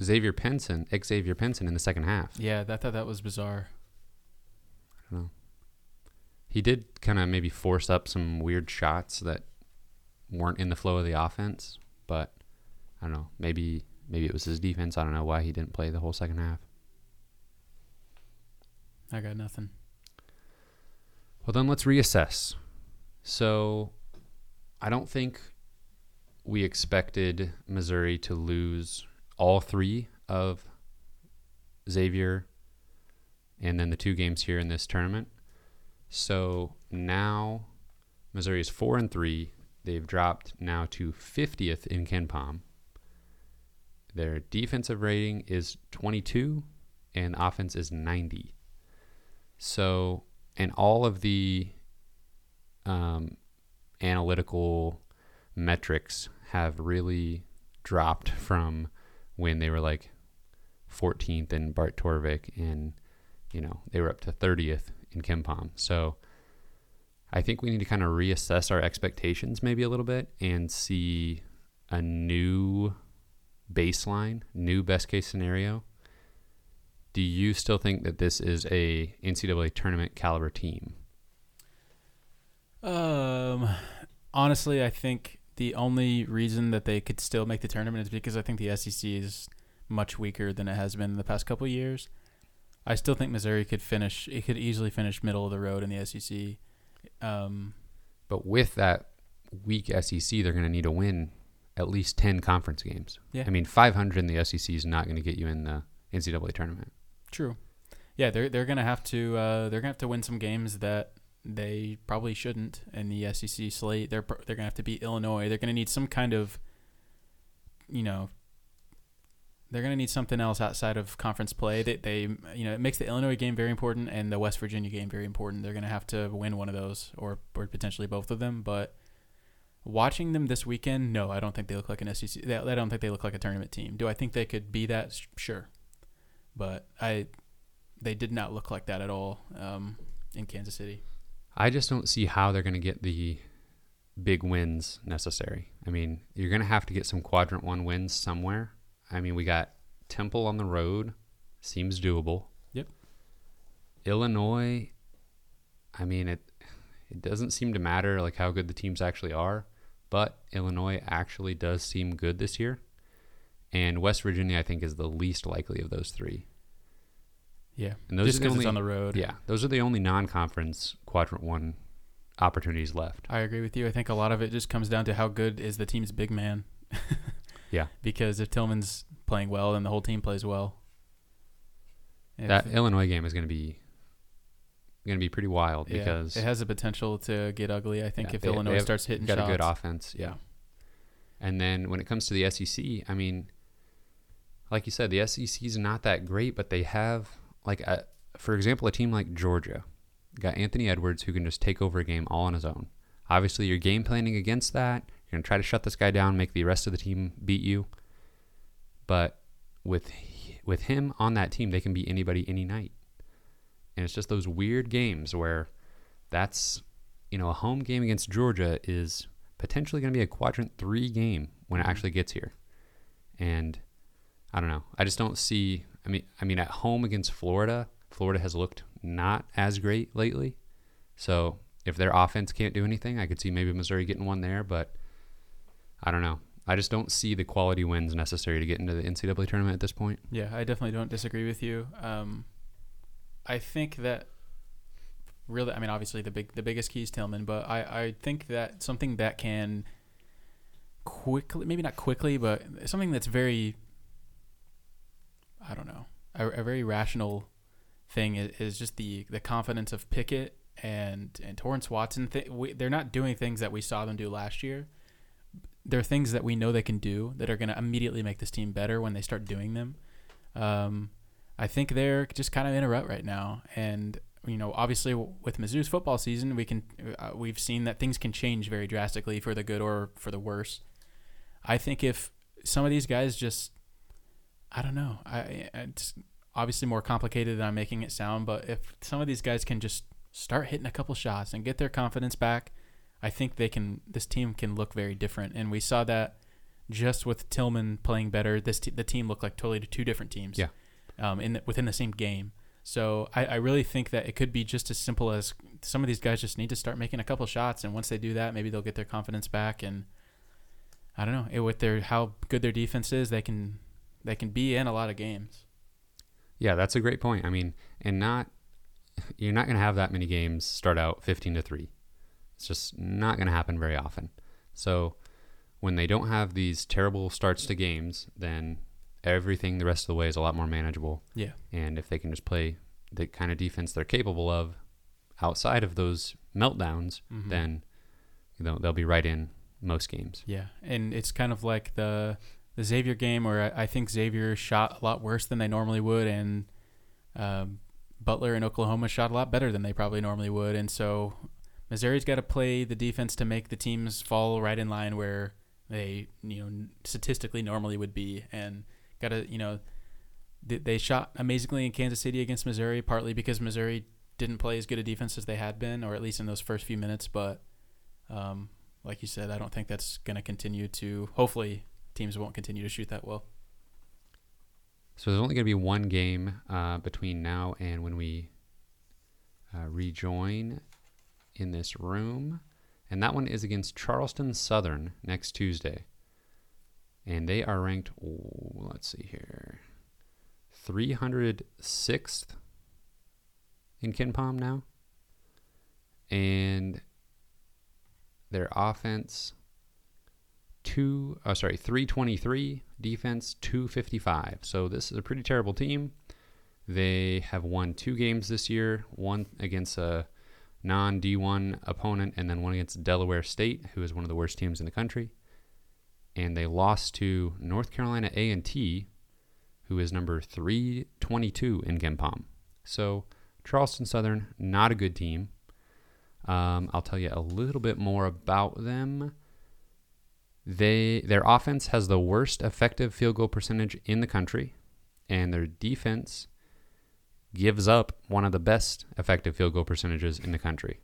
Xavier Pinson in the second half. Yeah, I thought that was bizarre. I don't know. He did kind of maybe force up some weird shots that weren't in the flow of the offense, but I don't know. Maybe it was his defense. I don't know why he didn't play the whole second half. I got nothing. Well, then let's reassess. So I don't think we expected Missouri to lose all 3 of Xavier and then the 2 games here in this tournament. So now Missouri is 4-3. They've dropped now to 50th in KenPom. Their defensive rating is 22 and offense is 90. So, and all of the analytical metrics have really dropped from when they were like 14th in Bart Torvik, and they were up to 30th in KenPom. So I think we need to kind of reassess our expectations maybe a little bit and see a new baseline, new best case scenario. Do you still think that this is a NCAA tournament caliber team? Honestly, I think the only reason that they could still make the tournament is because I think the SEC is much weaker than it has been in the past couple of years. I still think Missouri could easily finish middle of the road in the SEC. But with that weak SEC, they're going to need to win at least 10 conference games. Yeah. I mean, 500 in the SEC is not going to get you in the NCAA tournament. True. Yeah, they're going to have to win some games that they probably shouldn't in the SEC slate. They're going to have to beat Illinois. They're going to need some kind of, they're going to need something else outside of conference play. They it makes the Illinois game very important and the West Virginia game very important. They're going to have to win one of those or potentially both of them. But watching them this weekend, no, I don't think they look like an SEC. I don't think they look like a tournament team. Do I think they could be that? Sure. But they did not look like that at all in Kansas City. I just don't see how they're going to get the big wins necessary. I mean, you're going to have to get some quadrant 1 wins somewhere. I mean, we got Temple on the road. Seems doable. Yep. Illinois, I mean, it doesn't seem to matter like how good the teams actually are, but Illinois actually does seem good this year. And West Virginia, I think, is the least likely of those 3. Yeah, and those just because it's on the road. Yeah, those are the only non-conference quadrant 1 opportunities left. I agree with you. I think a lot of it just comes down to how good is the team's big man. Yeah. Because if Tillman's playing well, then the whole team plays well. That Illinois game is going to be pretty wild because it has the potential to get ugly. I think if Illinois starts hitting shots, got a good offense. Yeah. And then when it comes to the SEC, I mean, like you said, the SEC is not that great, but they have for example, a team like Georgia got Anthony Edwards who can just take over a game all on his own. Obviously, you're game planning against that. You're going to try to shut this guy down, make the rest of the team beat you. But with him on that team, they can beat anybody any night. And it's just those weird games where that's, a home game against Georgia is potentially going to be a quadrant 3 game when it actually gets here. And I don't know. I just don't see. I mean, at home against Florida, Florida has looked not as great lately. So if their offense can't do anything, I could see maybe Missouri getting one there. But I don't know. I just don't see the quality wins necessary to get into the NCAA tournament at this point. Yeah, I definitely don't disagree with you. I think that really, I mean, obviously the biggest key is Tilmon, but I think that something that can quickly, maybe not quickly, but something that's very, I don't know, a very rational thing is just the confidence of Pickett and Torrance Watson. They're not doing things that we saw them do last year. They're things that we know they can do that are going to immediately make this team better when they start doing them. I think they're just kind of in a rut right now. And, you know, obviously with Mizzou's football season, we've seen that things can change very drastically for the good or for the worse. I think if some of these guys just, I don't know, it's obviously more complicated than I'm making it sound, but if some of these guys can just start hitting a couple shots and get their confidence back, I think this team can look very different. And we saw that just with Tilmon playing better, the team looked like totally two different teams. Yeah. Within the same game. So I really think that it could be just as simple as some of these guys just need to start making a couple shots. And once they do that, maybe they'll get their confidence back. And I don't know, with how good their defense is, they can be in a lot of games. Yeah, that's a great point. I mean, you're not going to have that many games start out 15-3. It's just not going to happen very often. So when they don't have these terrible starts to games, then everything the rest of the way is a lot more manageable. Yeah. And if they can just play the kind of defense they're capable of outside of those meltdowns, mm-hmm. then they'll be right in most games. Yeah. And it's kind of like the Xavier game where I think Xavier shot a lot worse than they normally would, and Butler in Oklahoma shot a lot better than they probably normally would. And so Missouri's got to play the defense to make the teams fall right in line where they, statistically normally would be, and got to, they shot amazingly in Kansas City against Missouri, partly because Missouri didn't play as good a defense as they had been, or at least in those first few minutes. But like you said, I don't think that's going to continue to. Hopefully, teams won't continue to shoot that well. So there's only going to be one game between now and when we rejoin in this room, and that one is against Charleston Southern next Tuesday, and they are ranked 306th in KenPom now, and their offense 323, defense 255. So this is a pretty terrible team. They have won 2 games this year, one against a non-D1 opponent, and then one against Delaware State, who is one of the worst teams in the country. And they lost to North Carolina A&T, who is number 322 in KenPom. So Charleston Southern, not a good team. I'll tell you a little bit more about them. Their offense has the worst effective field goal percentage in the country, and their defense gives up one of the best effective field goal percentages in the country.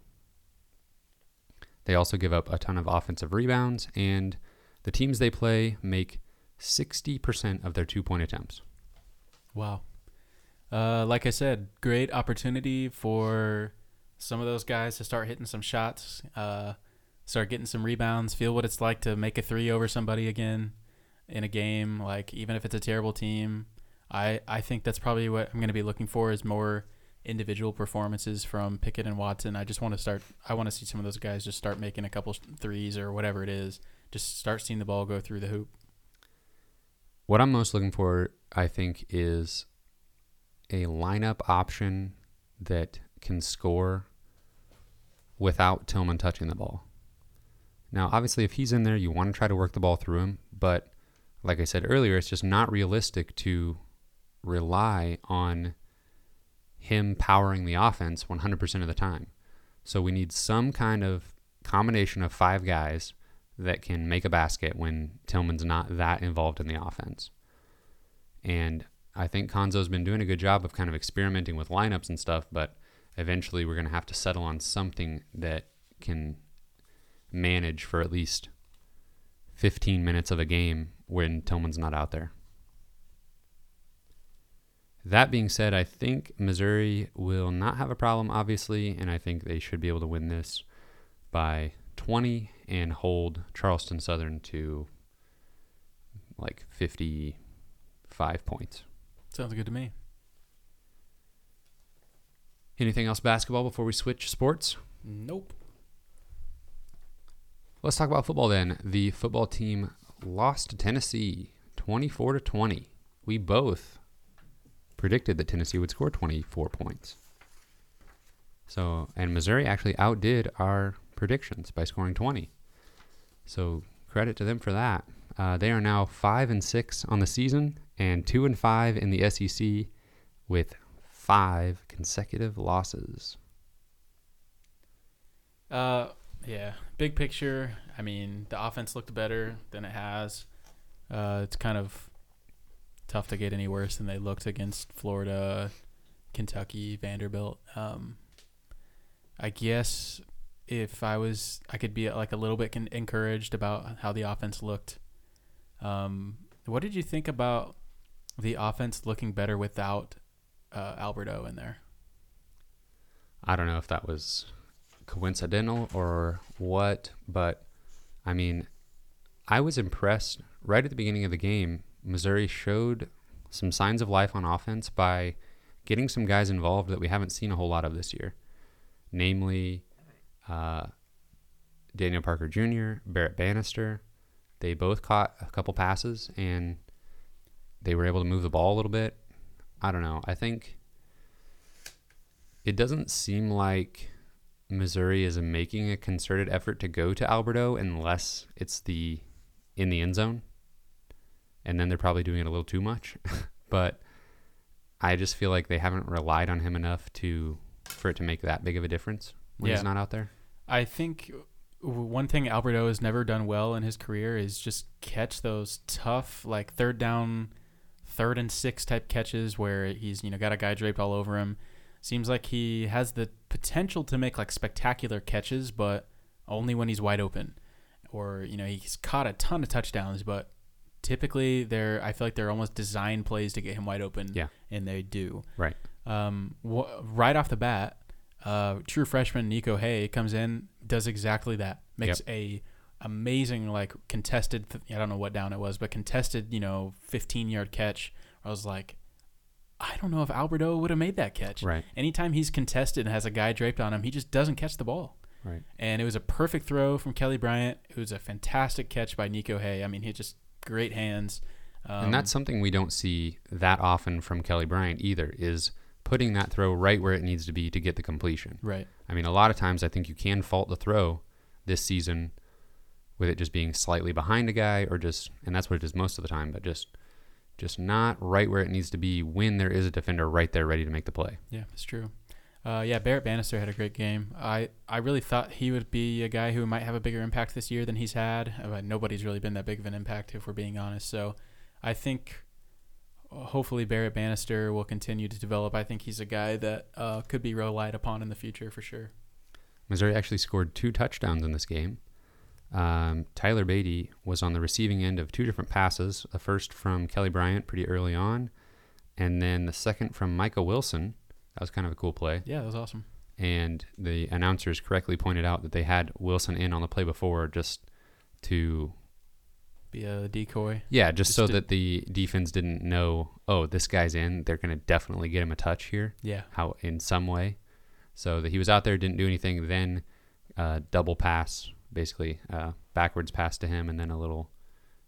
They also give up a ton of offensive rebounds, and the teams they play make 60% of their two-point attempts. Wow. Like I said, great opportunity for some of those guys to start hitting some shots, start getting some rebounds, feel what it's like to make a three over somebody again in a game, like even if it's a terrible team. I think that's probably what I'm going to be looking for is more individual performances from Pickett and Watson. I want to see some of those guys just start making a couple threes or whatever it is, just start seeing the ball go through the hoop. What I'm most looking for, I think, is a lineup option that can score without Tilmon touching the ball. Now, obviously, if he's in there, you want to try to work the ball through him, but like I said earlier, it's just not realistic to rely on him powering the offense 100% of the time. So we need some kind of combination of 5 guys that can make a basket when Tilmon's not that involved in the offense. And I think Cuonzo's been doing a good job of kind of experimenting with lineups and stuff, but eventually we're going to have to settle on something that can manage for at least 15 minutes of a game when Tilmon's not out there. That being said, I think Missouri will not have a problem, obviously, and I think they should be able to win this by 20 and hold Charleston Southern to like 55 points. Sounds good to me. Anything else basketball before we switch sports? Nope. Let's talk about football then. The football team lost to Tennessee 24-20. We both predicted that Tennessee would score 24 points. So, and Missouri actually outdid our predictions by scoring 20. So credit to them for that. They are now 5-6 on the season and 2-5 in the SEC with 5 consecutive losses. Yeah, big picture. I mean, the offense looked better than it has. It's kind of tough to get any worse than they looked against Florida, Kentucky, Vanderbilt. I guess if I was, I could be like a little bit encouraged about how the offense looked. What did you think about the offense looking better without Albert O in there? I don't know if that was coincidental or what, but I mean, I was impressed right at the beginning of the game. Missouri showed some signs of life on offense by getting some guys involved that we haven't seen a whole lot of this year, namely Daniel Parker Jr., Barrett Bannister. They both caught a couple passes and they were able to move the ball a little bit. I don't know. I think it doesn't seem like Missouri is making a concerted effort to go to Albert O unless it's in the end zone, and then they're probably doing it a little too much. But I just feel like they haven't relied on him enough for it to make that big of a difference when he's not out there. I think one thing Albert O has never done well in his career is just catch those tough, like 3rd and 6 type catches where he's got a guy draped all over him. Seems like he has the potential to make like spectacular catches, but only when he's wide open. Or, he's caught a ton of touchdowns, but typically I feel like they're almost designed plays to get him wide open. Yeah. And they do. Right. Right off the bat, true freshman Nico Hay comes in, does exactly that. Makes a amazing, like, contested, I don't know what down it was, but contested, 15-yard catch. I was like, I don't know if Albert O would have made that catch. Right. Anytime he's contested and has a guy draped on him, he just doesn't catch the ball. Right. And it was a perfect throw from Kelly Bryant. It was a fantastic catch by Nico Hay. I mean, he just great hands. And that's something we don't see that often from Kelly Bryant either, is putting that throw right where it needs to be to get the completion. Right. I mean, a lot of times I think you can fault the throw this season with it just being slightly behind a guy or just, and that's what it is most of the time, but just not right where it needs to be when there is a defender right there ready to make the play. Yeah, it's true. Barrett Bannister had a great game. I really thought he would be a guy who might have a bigger impact this year than he's had. Nobody's really been that big of an impact, if we're being honest. So I think hopefully Barrett Bannister will continue to develop. I think he's a guy that could be relied upon in the future for sure. Missouri actually scored 2 touchdowns in this game. Tyler Beatty was on the receiving end of 2 different passes, the first from Kelly Bryant pretty early on, and then the second from Micah Wilson. That was kind of a cool play. Yeah, that was awesome. And the announcers correctly pointed out that they had Wilson in on the play before just to be a decoy. Yeah, just so that the defense didn't know, oh, this guy's in, they're going to definitely get him a touch here. Yeah. How in some way. So that he was out there, didn't do anything, then double pass, basically backwards pass to him, and then a little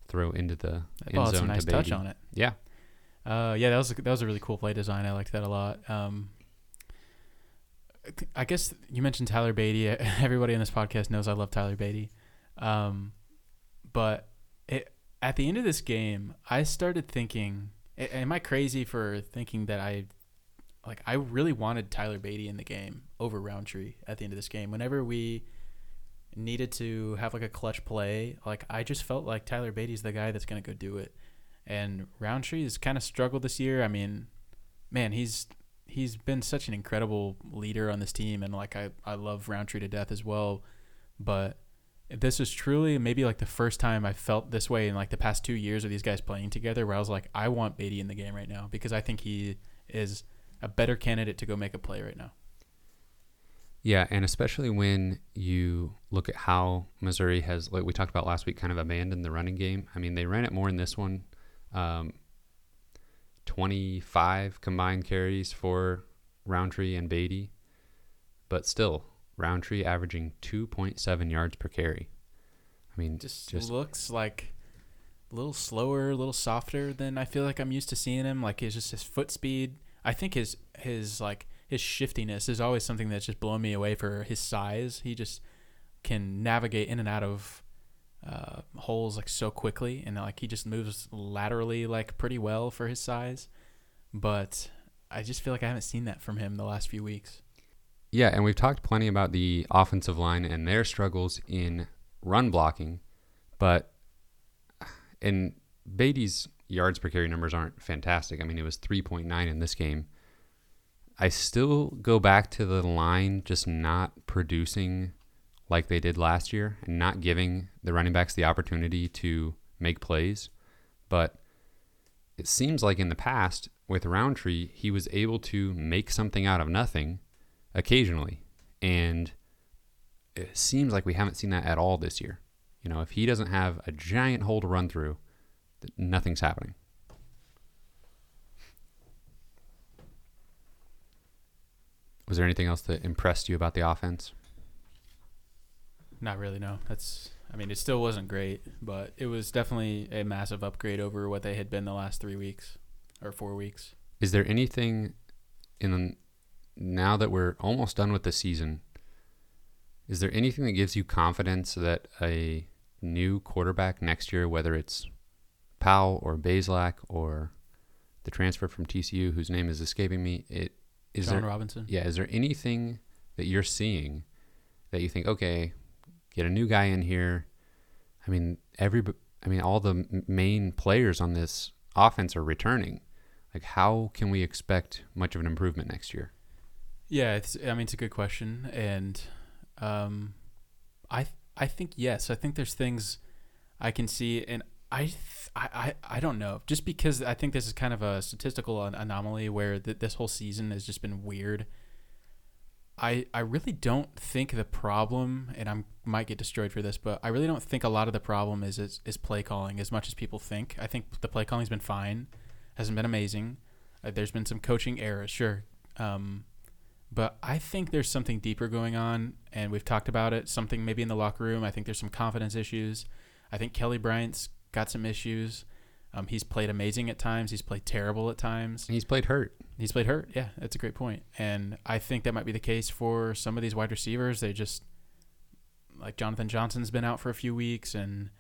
throw into the end zone. That's a nice touch on it. Yeah. That was a really cool play design. I liked that a lot. I guess you mentioned Tyler Beatty. Everybody on this podcast knows I love Tyler Beatty. But at the end of this game, I started thinking, am I crazy for thinking that I really wanted Tyler Beatty in the game over Rountree at the end of this game? Whenever we needed to have like a clutch play, like I just felt like Tyler Beatty's the guy that's going to go do it. And Rountree has kind of struggled this year. I mean, man, he's been such an incredible leader on this team, and like I love Rountree to death as well. But this is truly maybe like the first time I felt this way in like the past 2 years of these guys playing together, where I was like, I want Beatty in the game right now because I think he is a better candidate to go make a play right now. Yeah, and especially when you look at how Missouri has, like we talked about last week, kind of abandoned the running game. I mean, they ran it more in this one. 25 combined carries for Rountree and Beatty, but still Rountree averaging 2.7 yards per carry. I mean, just looks like a little slower, a little softer than I feel like I'm used to seeing him. Like, it's just his foot speed. I think his shiftiness is always something that's just blown me away for his size. He just can navigate in and out of holes like so quickly, and like he just moves laterally like pretty well for his size. But I just feel like I haven't seen that from him the last few weeks. Yeah, and we've talked plenty about the offensive line and their struggles in run blocking, but and Beatty's yards per carry numbers aren't fantastic. I mean, it was 3.9 in this game. I still go back to the line just not producing like they did last year and not giving the running backs the opportunity to make plays. But it seems like in the past with Rountree, he was able to make something out of nothing occasionally. And it seems like we haven't seen that at all this year. You know, if he doesn't have a giant hole to run through, nothing's happening. Was there anything else that impressed you about the offense? Not really, no. It still wasn't great, but it was definitely a massive upgrade over what they had been the last 3 weeks or 4 weeks. Is there anything now that we're almost done with the season, is there anything that gives you confidence that a new quarterback next year, whether it's Powell or Bazelak or the transfer from TCU whose name is escaping me, Robinson. Yeah, is there anything that you're seeing that you think, okay, get a new guy in here? I mean, all the main players on this offense are returning. Like, how can we expect much of an improvement next year? Yeah, it's a good question, and I think yes, I think there's things I can see, and I don't know, just because I think this is kind of a statistical anomaly where this whole season has just been weird. I really don't think the problem, and I might get destroyed for this, but I really don't think a lot of the problem is play calling as much as people think. I think the play calling's been fine, hasn't been amazing. There's been some coaching errors, sure, but I think there's something deeper going on, and we've talked about it, something maybe in the locker room. I think there's some confidence issues. I think Kelly Bryant's got some issues. He's played amazing at times. He's played terrible at times. He's played hurt. Yeah, that's a great point. And I think that might be the case for some of these wide receivers. They just, like Jonathan Johnson's been out for a few weeks, and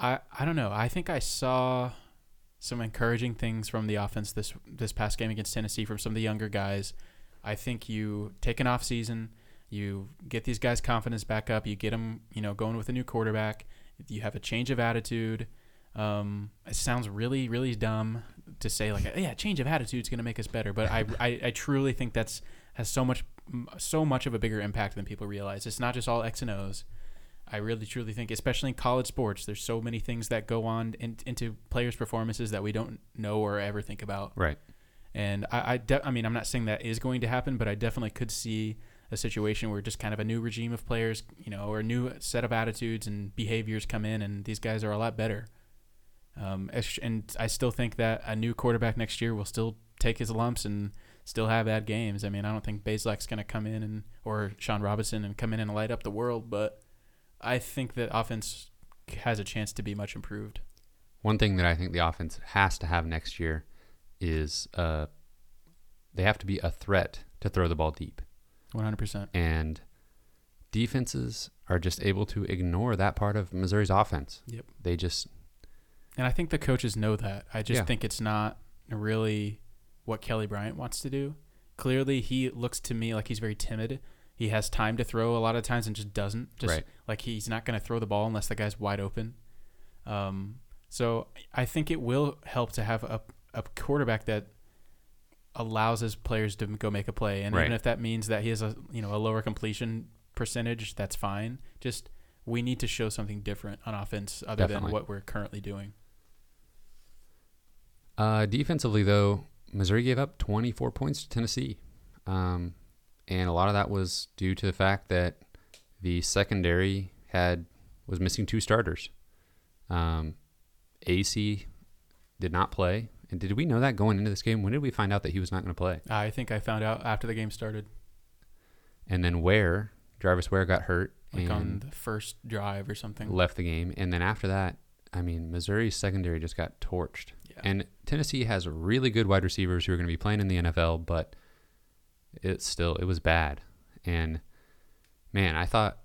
I don't know. I think I saw some encouraging things from the offense this past game against Tennessee from some of the younger guys. I think you take an off season, you get these guys' confidence back up, you get them, going with a new quarterback. You have a change of attitude. It sounds really, really dumb to say like, yeah, change of attitude is going to make us better. But I truly think that has so much of a bigger impact than people realize. It's not just all X and O's. I really, truly think, especially in college sports, there's so many things that go on into players' performances that we don't know or ever think about. Right. And I'm not saying that is going to happen, but I definitely could see a situation where just kind of a new regime of players, or a new set of attitudes and behaviors come in, and these guys are a lot better. And I still think that a new quarterback next year will still take his lumps and still have bad games. I mean, I don't think Bazelak's going to come in or Sean Robinson and come in and light up the world, but I think that offense has a chance to be much improved. One thing that I think the offense has to have next year is they have to be a threat to throw the ball deep. 100%. And defenses are just able to ignore that part of Missouri's offense. Yep. They just... And I think the coaches know that. I just think it's not really what Kelly Bryant wants to do. Clearly, he looks to me like he's very timid. He has time to throw a lot of times and just doesn't. Just right. Like he's not going to throw the ball unless the guy's wide open. So I think it will help to have a quarterback that allows his players to go make a play, and right. Even if that means that he has a lower completion percentage, that's fine. Just we need to show something different on offense other Definitely. Than what we're currently doing. Defensively, though, Missouri gave up 24 points to Tennessee. and a lot of that was due to the fact that the secondary was missing two starters. AC did not play. And did we know that going into this game? When did we find out that he was not going to play? I think I found out after the game started. And then Jarvis Ware got hurt. Like on the first drive or something. Left the game. And then after that, I mean, Missouri's secondary just got torched. Yeah. And Tennessee has really good wide receivers who are going to be playing in the NFL, but it was bad. And, man, I thought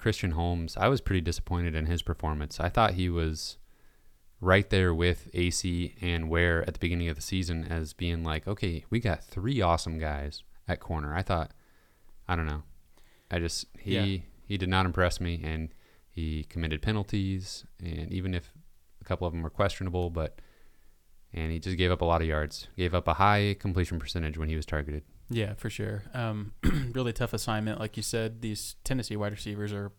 Christian Holmes, I was pretty disappointed in his performance. I thought he was right there with AC and Ware at the beginning of the season as being like, okay, we got three awesome guys at corner. I thought, I don't know. He did not impress me, and he committed penalties, and even if a couple of them were questionable, and he just gave up a lot of yards, gave up a high completion percentage when he was targeted. Yeah, for sure. Really tough assignment. Like you said, these Tennessee wide receivers are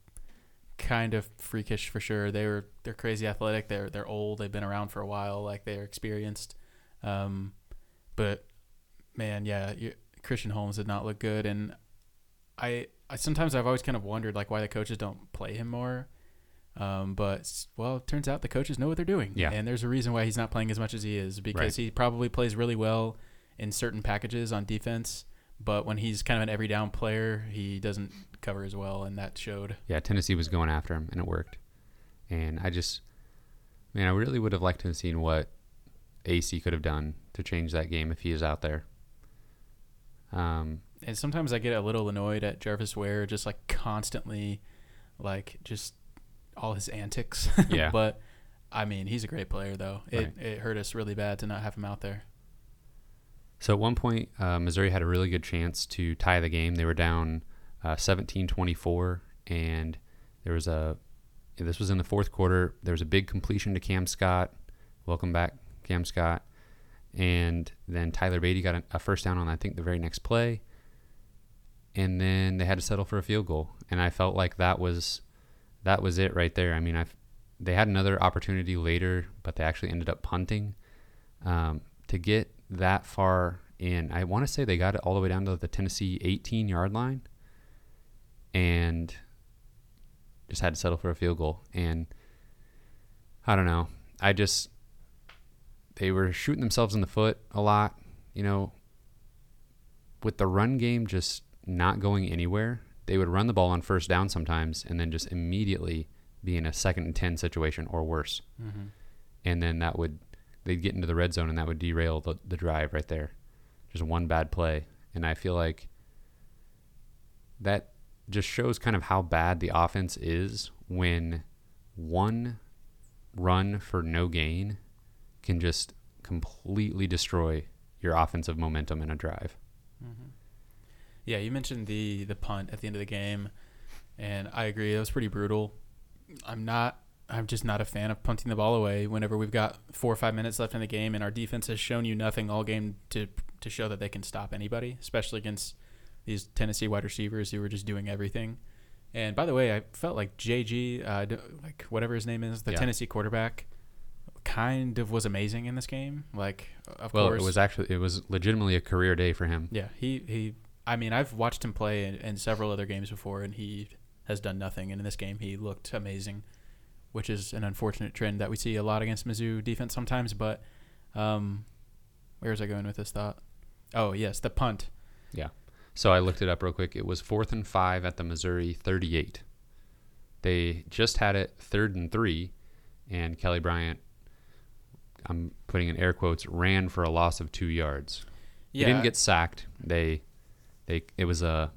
kind of freakish for sure. They're crazy athletic. They're old. They've been around for a while. Like, they're experienced. But, man, yeah, Christian Holmes did not look good. And I sometimes I've always kind of wondered, like, why the coaches don't play him more. But it turns out the coaches know what they're doing. Yeah. And there's a reason why he's not playing as much as he is, because he probably plays really well in certain packages on defense, but when he's kind of an every down player, he doesn't cover as well, and that showed. Yeah, Tennessee was going after him, and it worked. And I really would have liked to have seen what AC could have done to change that game if he is out there. And sometimes I get a little annoyed at Jarvis Ware, just like constantly, like just all his antics. Yeah. But I mean, he's a great player though. It hurt us really bad to not have him out there. So at one point, Missouri had a really good chance to tie the game. They were down 17-24, and this was in the fourth quarter. There was a big completion to Cam Scott. Welcome back, Cam Scott. And then Tyler Beatty got a first down on, I think, the very next play. And then they had to settle for a field goal. And I felt like that was it right there. I mean, they had another opportunity later, but they actually ended up punting to get that far in. I want to say they got it all the way down to the Tennessee 18-yard line and just had to settle for a field goal. And I don't know. They were shooting themselves in the foot a lot, you know, with the run game just not going anywhere. They would run the ball on first down sometimes and then just immediately be in a 2nd and 10 situation or worse. Mm-hmm. And then they'd get into the red zone, and that would derail the drive right there. Just one bad play. And I feel like that just shows kind of how bad the offense is when one run for no gain can just completely destroy your offensive momentum in a drive. Mm-hmm. Yeah, you mentioned the punt at the end of the game, and I agree. That was pretty brutal. I'm just not a fan of punting the ball away whenever we've got 4 or 5 minutes left in the game, and our defense has shown you nothing all game to show that they can stop anybody, especially against these Tennessee wide receivers who were just doing everything. And by the way, I felt like JG, like whatever his name is, the Tennessee quarterback, kind of was amazing in this game. Like, of course. Well, it was legitimately a career day for him. Yeah, he. I mean, I've watched him play in several other games before, and he has done nothing. And in this game, he looked amazing, which is an unfortunate trend that we see a lot against Mizzou defense sometimes. But where was I going with this thought? Oh, yes, the punt. Yeah. So I looked it up real quick. It was 4th and 5 at the Missouri 38. They just had it 3rd and 3, and Kelly Bryant, I'm putting in air quotes, ran for a loss of 2 yards. Yeah. They didn't get sacked. It was a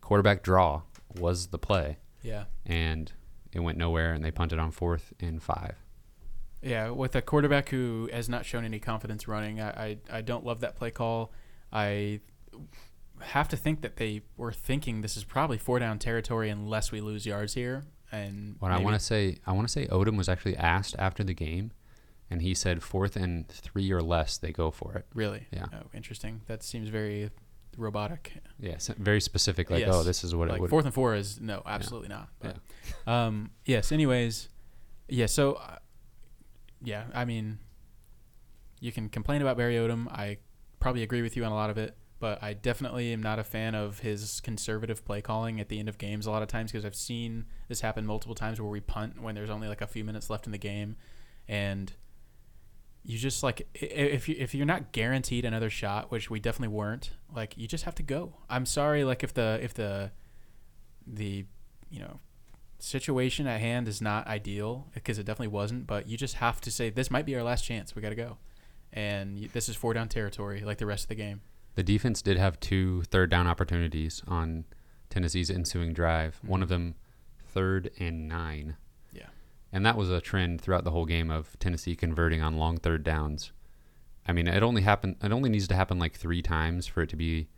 quarterback draw was the play. Yeah. And it went nowhere, and they punted on 4th and 5. Yeah, with a quarterback who has not shown any confidence running, I don't love that play call. I have to think that they were thinking this is probably 4-down territory unless we lose yards here. And I want to say Odom was actually asked after the game, and he said 4th and 3 or less, they go for it. Really? Yeah. Oh, interesting. That seems very robotic. Yes, very specific. Like, yes. Oh, this is what, like, it would. 4th and 4 is no, absolutely not. But, yeah. Yes. Anyways. Yeah. So. Yeah. I mean, you can complain about Barry Odom. I probably agree with you on a lot of it, But I definitely am not a fan of his conservative play calling at the end of games a lot of times, because I've seen this happen multiple times where we punt when there's only like a few minutes left in the game. And you just like, if you're not guaranteed another shot, which we definitely weren't, like you just have to go. I'm sorry. Like if the you know, situation at hand is not ideal, because it definitely wasn't, but you just have to say, this might be our last chance. We got to go. And this is 4-down territory like the rest of the game. The defense did have 2 third-down opportunities on Tennessee's ensuing drive. Mm-hmm. One of them 3rd and 9. Yeah. And that was a trend throughout the whole game of Tennessee converting on long third downs. I mean, it only needs to happen like 3 times for it to be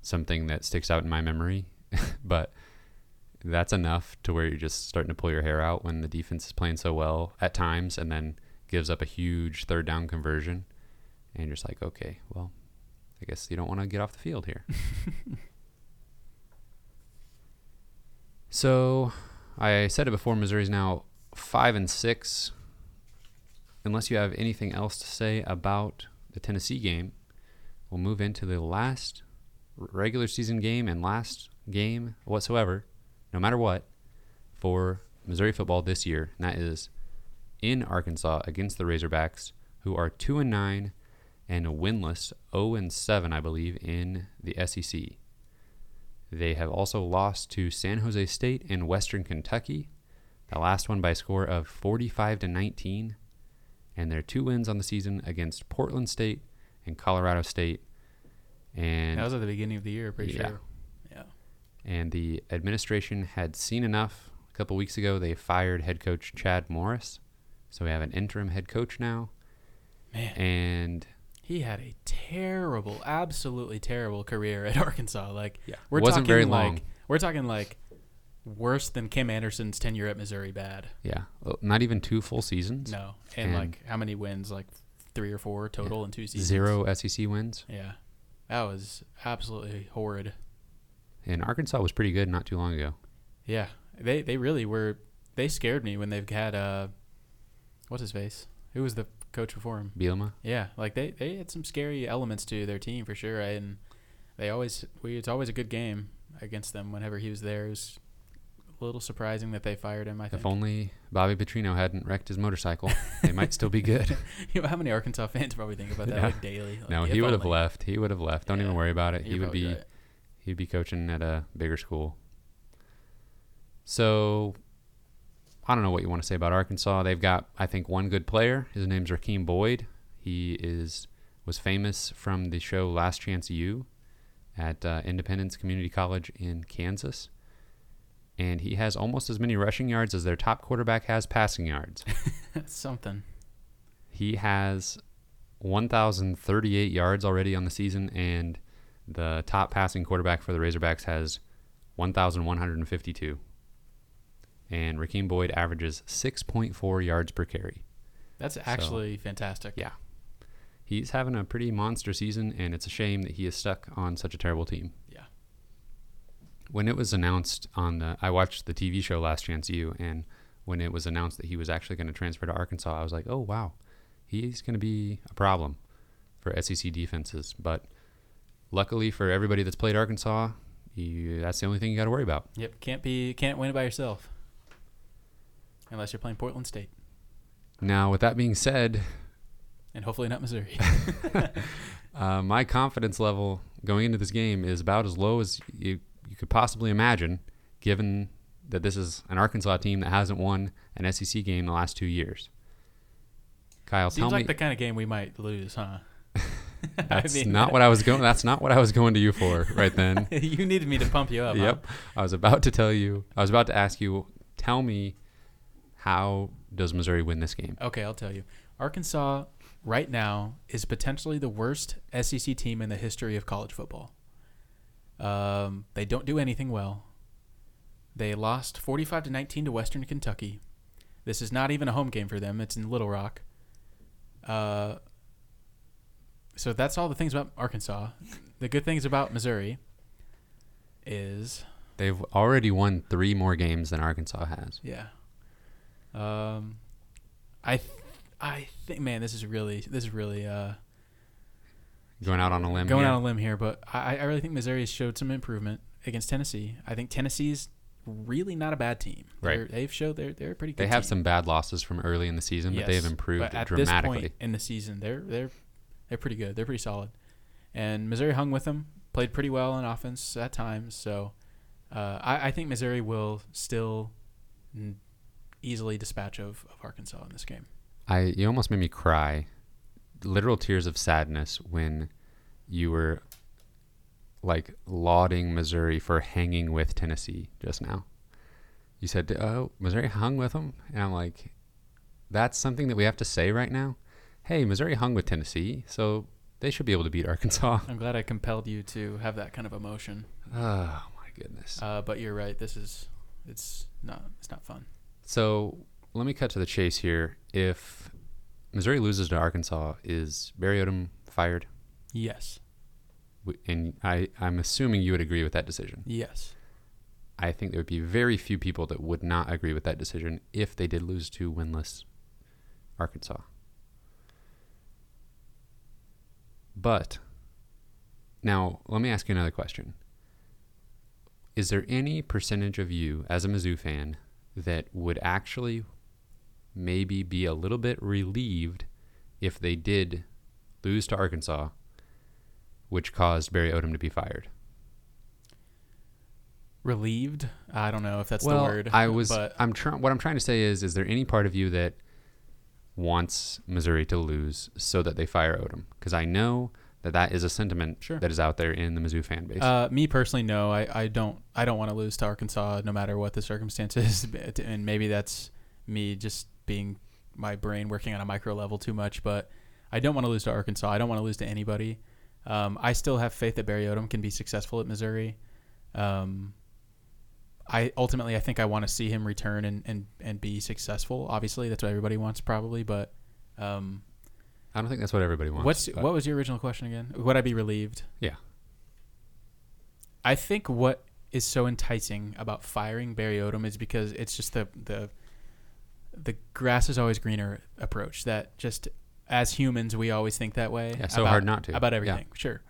something that sticks out in my memory. But that's enough to where you're just starting to pull your hair out when the defense is playing so well at times and then gives up a huge third-down conversion. And you're just like, okay, well, I guess you don't want to get off the field here. So I said it before, Missouri's now 5-6. Unless you have anything else to say about the Tennessee game, we'll move into the last regular season game and last game whatsoever, no matter what, for Missouri football this year. And that is in Arkansas against the Razorbacks, who are 2-9. And a winless 0-7, I believe, in the SEC. They have also lost to San Jose State and Western Kentucky, the last one by a score of 45-19. And their 2 wins on the season against Portland State and Colorado State. And that was at the beginning of the year, pretty sure. Yeah. And the administration had seen enough. A couple weeks ago, they fired head coach Chad Morris. So we have an interim head coach now. Man. And he had a terrible, absolutely terrible career at Arkansas. Like, yeah, we're talking worse than Kim Anderson's tenure at Missouri bad. Yeah, not even 2 full seasons. No, and like how many wins? Like 3 or 4 total in 2 seasons. 0 SEC wins. Yeah, that was absolutely horrid. And Arkansas was pretty good not too long ago. Yeah, they really were. They scared me when they've had what's his face? Who was the coach before him? Bielema. Yeah, like they had some scary elements to their team for sure, and it's always a good game against them whenever he was there. It was a little surprising that they fired him, I think. If only Bobby Petrino hadn't wrecked his motorcycle, they might still be good. You know, how many Arkansas fans probably think about that like daily? Like, no, he would have left. He would have left. Don't even worry about it. He would be right. He'd be coaching at a bigger school. So I don't know what you want to say about Arkansas. They've got, I think, 1 good player. His name's Rakeem Boyd. He was famous from the show Last Chance U at Independence Community College in Kansas. And he has almost as many rushing yards as their top quarterback has passing yards. That's something. He has 1,038 yards already on the season, and the top passing quarterback for the Razorbacks has 1,152. And Rakeem Boyd averages 6.4 yards per carry. That's actually fantastic. Yeah. He's having a pretty monster season, and it's a shame that he is stuck on such a terrible team. Yeah. When it was announced I watched the TV show Last Chance U, and when it was announced that he was actually going to transfer to Arkansas, I was like, oh, wow, he's going to be a problem for SEC defenses. But luckily for everybody that's played Arkansas, that's the only thing you got to worry about. Yep. Can't win it by yourself. Unless you're playing Portland State. Now, with that being said, and hopefully not Missouri, my confidence level going into this game is about as low as you could possibly imagine, given that this is an Arkansas team that hasn't won an SEC game in the last 2 years. Kyle, seems like the kind of game we might lose, huh? That's That's not what I was going to you for right then. You needed me to pump you up. Yep. Huh? I was about to ask you. Tell me. How does Missouri win this game? Okay, I'll tell you. Arkansas right now is potentially the worst SEC team in the history of college football. They don't do anything well. They lost 45-19 to Western Kentucky. This is not even a home game for them. It's in Little Rock. So that's all the things about Arkansas. The good things about Missouri is they've already won 3 more games than Arkansas has. Yeah. I think, man, this is really Going out on a limb. Going out on a limb here, but I really think Missouri has showed some improvement against Tennessee. I think Tennessee's really not a bad team. Right. They've showed they're a pretty good team. They have some bad losses from early in the season, but they've improved dramatically. At this point in the season, they're pretty good. They're pretty solid. And Missouri hung with them, played pretty well on offense at times. So I think Missouri will still easily dispatch of Arkansas in this game. You almost made me cry. Literal tears of sadness when you were like lauding Missouri for hanging with Tennessee just now. You said, "Oh, Missouri hung with them," and I'm like, "That's something that we have to say right now. Hey, Missouri hung with Tennessee, so they should be able to beat Arkansas." I'm glad I compelled you to have that kind of emotion. Oh my goodness! But you're right. It's not fun. So let me cut to the chase here. If Missouri loses to Arkansas, is Barry Odom fired? Yes. And I'm assuming you would agree with that decision. Yes. I think there would be very few people that would not agree with that decision if they did lose to winless Arkansas. But now let me ask you another question. Is there any percentage of you as a Mizzou fan that would actually maybe be a little bit relieved if they did lose to Arkansas, which caused Barry Odom to be fired? Relieved? I don't know if that's the word. What I'm trying to say is there any part of you that wants Missouri to lose so that they fire Odom? Because I know that is a sentiment that is out there in the Mizzou fan base. Me personally, no. I don't want to lose to Arkansas no matter what the circumstance is. And maybe that's me just being my brain working on a micro level too much, but I don't want to lose to Arkansas. I don't want to lose to anybody. I still have faith that Barry Odom can be successful at Missouri. I think I want to see him return and be successful. Obviously, that's what everybody wants probably, but I don't think that's what everybody wants. What was your original question again? Would I be relieved? Yeah. I think what is so enticing about firing Barry Odom is because it's just the grass is always greener approach that just as humans, we always think that way. Yeah, so hard not to. About everything. Yeah. Sure.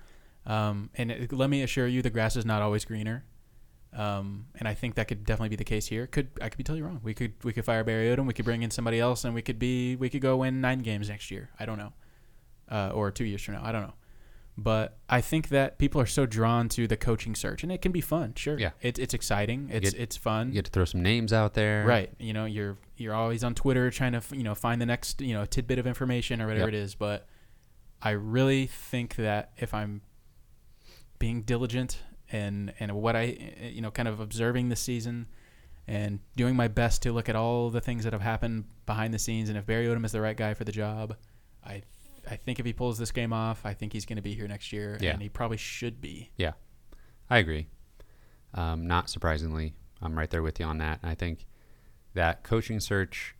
Let me assure you, the grass is not always greener. And I think that could definitely be the case here. I could be totally wrong. We could fire Barry Odom. We could bring in somebody else and we could go win 9 games next year. I don't know. Or 2 years from now. I don't know. But I think that people are so drawn to the coaching search, and it can be fun. Sure. Yeah. It's exciting. It's fun. You get to throw some names out there. Right. You know, you're always on Twitter trying to, find the next, tidbit of information or whatever it is. But I really think that if I'm being diligent and what I, kind of observing this season and doing my best to look at all the things that have happened behind the scenes, and if Barry Odom is the right guy for the job, I think if he pulls this game off, I think he's going to be here next year, and he probably should be. Yeah, I agree. Not surprisingly, I'm right there with you on that. I think that coaching search,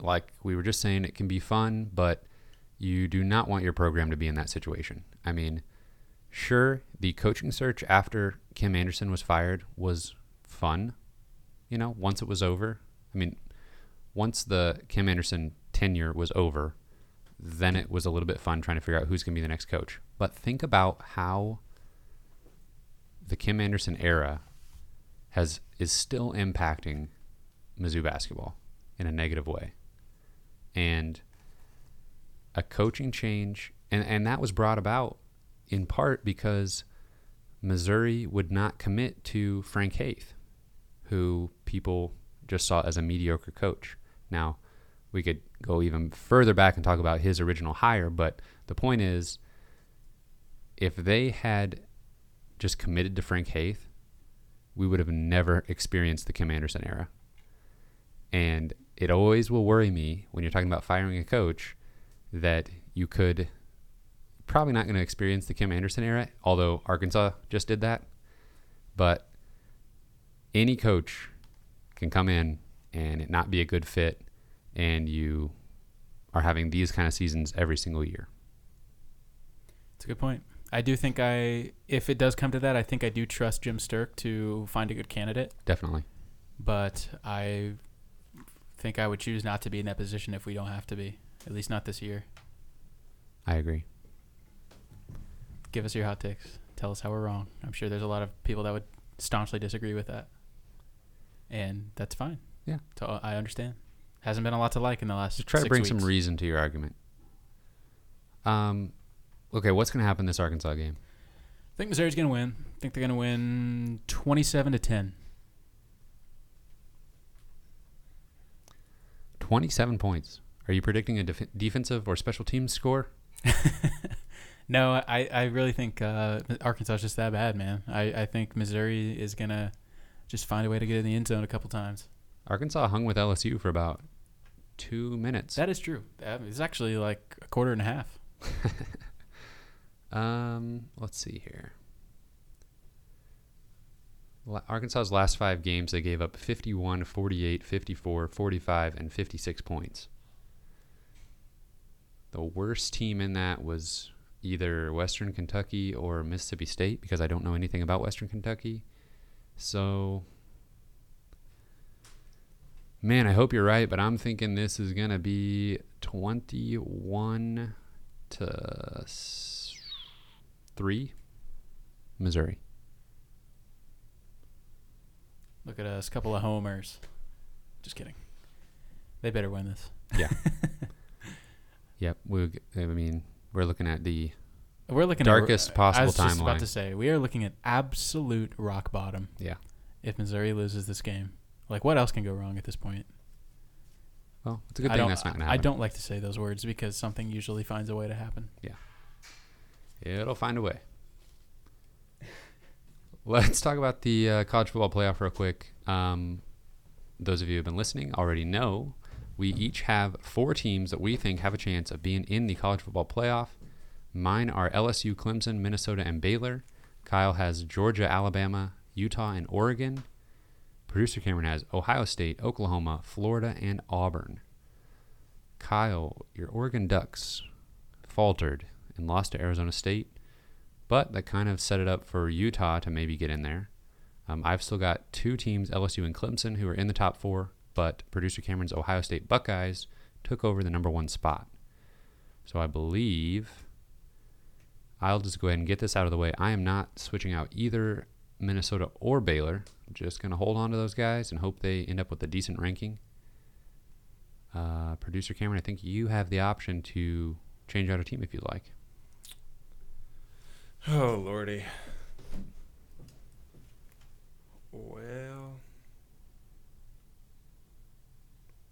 like we were just saying, it can be fun, but you do not want your program to be in that situation. I mean, sure, the coaching search after Kim Anderson was fired was fun, once it was over. I mean, once the Kim Anderson tenure was over, then it was a little bit fun trying to figure out who's going to be the next coach. But think about how the Kim Anderson era is still impacting Mizzou basketball in a negative way. And a coaching change, and that was brought about in part because Missouri would not commit to Frank Haith, who people just saw as a mediocre coach. Now, we could go even further back and talk about his original hire, but the point is, if they had just committed to Frank Haith, we would have never experienced the Kim Anderson era. And it always will worry me when you're talking about firing a coach that you could probably not going to experience the Kim Anderson era, although Arkansas just did that. But any coach can come in and it not be a good fit, and you are having these kind of seasons every single year. That's a good point. I do think if it does come to that, I think I do trust Jim Sterk to find a good candidate. Definitely. But I think I would choose not to be in that position if we don't have to be, at least not this year. I agree. Give us your hot takes. Tell us how we're wrong. I'm sure there's a lot of people that would staunchly disagree with that. And that's fine. Yeah. So I understand. Hasn't been a lot to like in the last 6 weeks. Just try to bring some reason to your argument. Okay, what's going to happen this Arkansas game? I think Missouri's going to win. I think they're going to win 27-10. 27 points. Are you predicting a defensive or special teams score? No, I really think Arkansas is just that bad, man. I think Missouri is going to just find a way to get in the end zone a couple times. Arkansas hung with LSU for about 2 minutes. That is true. It's actually like a quarter and a half. Let's see here. Arkansas's last 5 games, they gave up 51, 48, 54, 45, and 56 points. The worst team in that was either Western Kentucky or Mississippi State, because I don't know anything about Western Kentucky. So, man, I hope you're right, but I'm thinking this is going to be 21-3 Missouri. Look at us, couple of homers. Just kidding. They better win this. Yeah. Yep. We're looking at the darkest possible timeline. I was just about to say, we are looking at absolute rock bottom. Yeah. If Missouri loses this game. Like, what else can go wrong at this point? Well, it's a good thing that's not going to happen. I don't like to say those words because something usually finds a way to happen. Yeah. It'll find a way. Let's talk about the college football playoff real quick. Those of you who have been listening already know we each have 4 teams that we think have a chance of being in the college football playoff. Mine are LSU, Clemson, Minnesota, and Baylor. Kyle has Georgia, Alabama, Utah, and Oregon. Producer Cameron has Ohio State, Oklahoma, Florida, and Auburn. Kyle, your Oregon Ducks faltered and lost to Arizona State. But that kind of set it up for Utah to maybe get in there. I've still got 2 teams, LSU and Clemson, who are in the top 4, but producer Cameron's Ohio State Buckeyes took over the number 1 spot. So I believe I'll just go ahead and get this out of the way. I am not switching out either Minnesota or Baylor. I'm just going to hold on to those guys and hope they end up with a decent ranking. Producer Cameron, I think you have the option to change out a team if you'd like. Oh, Lordy. Well,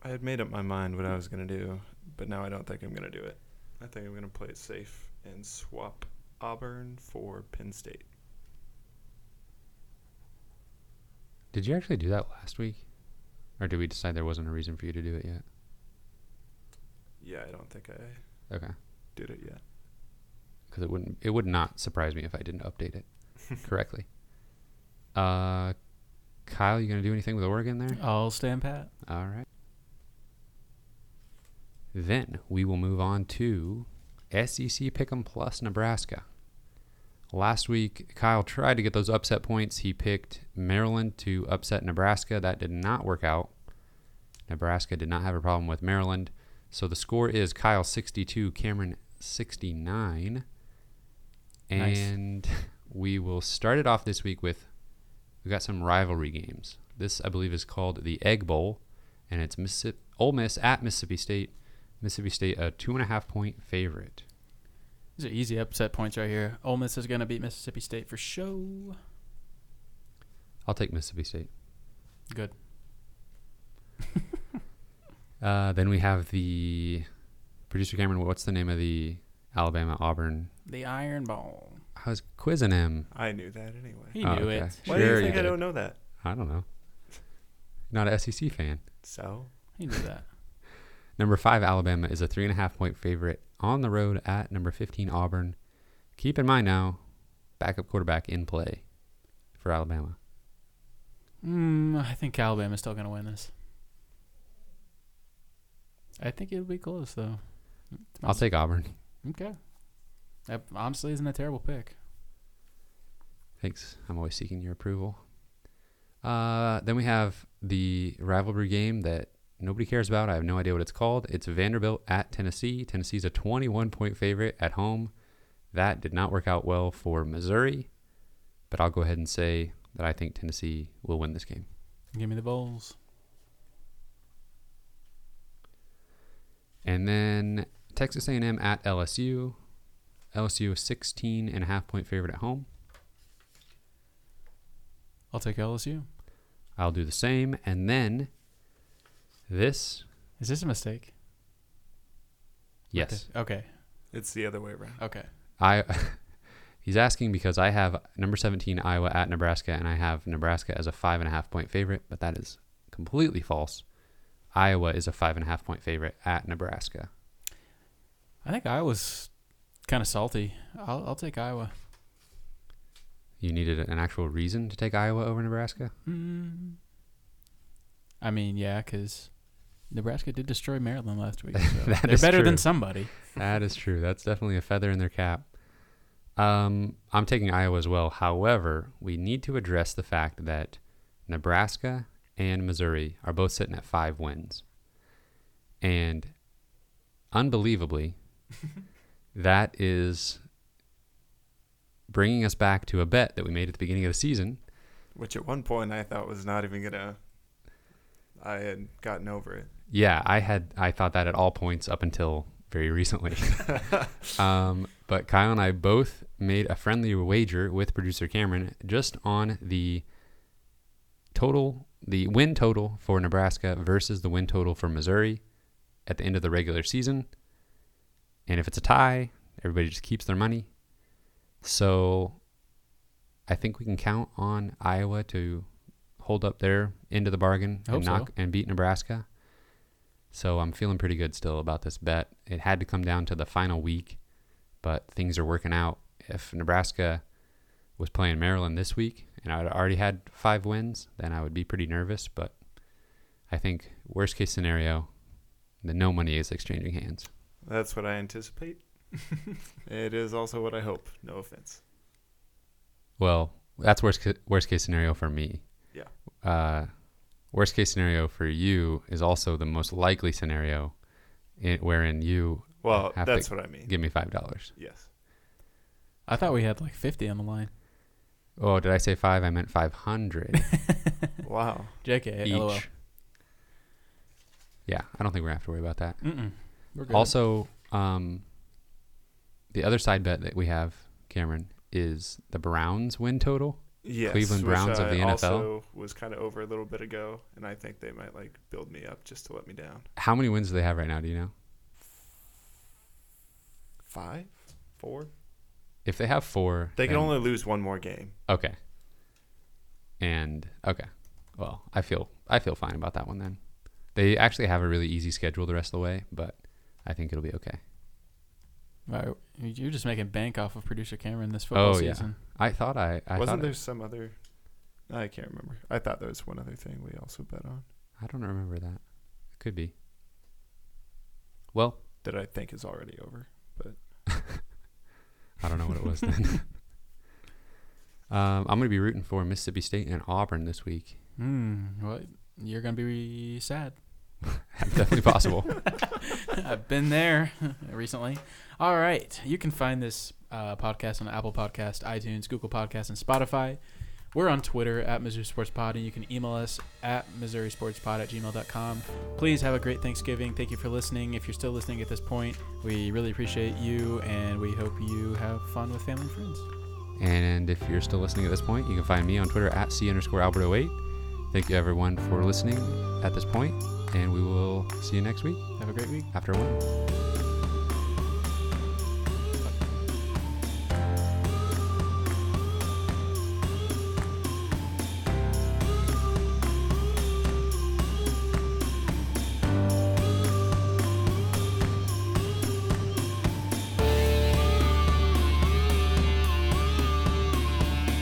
I had made up my mind what I was going to do, but now I don't think I'm going to do it. I think I'm going to play it safe and swap Auburn for Penn State. Did you actually do that last week? Or did we decide there wasn't a reason for you to do it yet? Yeah, I don't think I did it yet. Because it would not surprise me if I didn't update it correctly. Kyle, you going to do anything with Oregon there? I'll stand pat. All right. Then we will move on to SEC Pick'em plus Nebraska. Last week, Kyle tried to get those upset points. He picked Maryland to upset Nebraska. That did not work out. Nebraska did not have a problem with Maryland. So the score is Kyle 62, Cameron 69. And nice. We will start it off this week with, we've got some rivalry games. This, I believe, is called the Egg Bowl, and it's Ole Miss at Mississippi State. Mississippi State, a 2.5-point favorite. These are easy upset points right here. Ole Miss is going to beat Mississippi State for show. I'll take Mississippi State. Good. Then we have the producer Cameron. What's the name of the Alabama Auburn? The Iron Bowl. I was quizzing him. I knew that anyway. He knew it. Why do you think I don't know that? I don't know. Not an SEC fan. So? He knew that. Number 5, Alabama is a 3.5-point favorite on the road at number 15, Auburn. Keep in mind now, backup quarterback in play for Alabama. I think Alabama's still going to win this. I think it'll be close, though. I'll take Auburn. Okay. That honestly isn't a terrible pick. Thanks. I'm always seeking your approval. Then we have the rivalry game that nobody cares about. I have no idea what it's called. It's Vanderbilt at Tennessee. Tennessee's a 21-point favorite at home. That did not work out well for Missouri, but I'll go ahead and say that I think Tennessee will win this game. Give me the bowls. And then Texas A&M at LSU. LSU is 16.5-point favorite at home. I'll take LSU. I'll do the same. And then this. Is this a mistake? Yes. Okay. It's the other way around. Okay. He's asking because I have number 17 Iowa at Nebraska, and I have Nebraska as a 5.5-point favorite, but that is completely false. Iowa is a 5.5-point favorite at Nebraska. I think Iowa's kind of salty. I'll take Iowa. You needed an actual reason to take Iowa over Nebraska? I mean, yeah, because Nebraska did destroy Maryland last week. So they're better than somebody. That is true. That's definitely a feather in their cap. I'm taking Iowa as well. However, we need to address the fact that Nebraska and Missouri are both sitting at 5 wins. And unbelievably, that is bringing us back to a bet that we made at the beginning of the season. Which at one point I thought was not even going to... I had gotten over it. Yeah, I thought that at all points up until very recently. But Kyle and I both made a friendly wager with producer Cameron just on the win total for Nebraska versus the win total for Missouri at the end of the regular season. And if it's a tie, everybody just keeps their money. So I think we can count on Iowa to hold up their end of the bargain and beat Nebraska. So I'm feeling pretty good still about this bet. It had to come down to the final week, but things are working out. If Nebraska was playing Maryland this week and I had already had 5 wins, then I would be pretty nervous. But I think worst case scenario, the no money is exchanging hands. That's what I anticipate. It is also what I hope. No offense. Well, that's worst case scenario for me. Yeah. Worst case scenario for you is also the most likely scenario, wherein you. Well, that's what I mean. Give me $5. Yes. I thought we had like 50 on the line. Oh, did I say 5? I meant 500. Wow. JK. Each. LOL. Yeah, I don't think we're gonna have to worry about that. We're good. Also, the other side bet that we have, Cameron, is the Browns win total. Yes, Cleveland Browns of the NFL. Also was kind of over a little bit ago, and I think they might like build me up just to let me down. How many wins do they have right now? Do you know? 5? 4? If they have 4, they can only lose one more game. Okay. Well, I feel fine about that one then. They actually have a really easy schedule the rest of the way, but I think it'll be okay. Right. You're just making bank off of producer Cameron this football season. Yeah. Some other... I can't remember. I thought there was one other thing we also bet on. I don't remember that. It could be. Well... that I think is already over, but... I don't know what it was then. I'm going to be rooting for Mississippi State and Auburn this week. Well, you're going to be sad. That's definitely possible. I've been there recently. All right. You can find this podcast on Apple Podcasts, iTunes, Google Podcasts, and Spotify. We're on Twitter at Missouri Sports Pod, and you can email us at MissouriSportsPod@gmail.com. Please have a great Thanksgiving. Thank you for listening. If you're still listening at this point, we really appreciate you, and we hope you have fun with family and friends. And if you're still listening at this point, you can find me on Twitter at C_Albert08. Thank you, everyone, for listening at this point. And we will see you next week. Have a great week. After a win.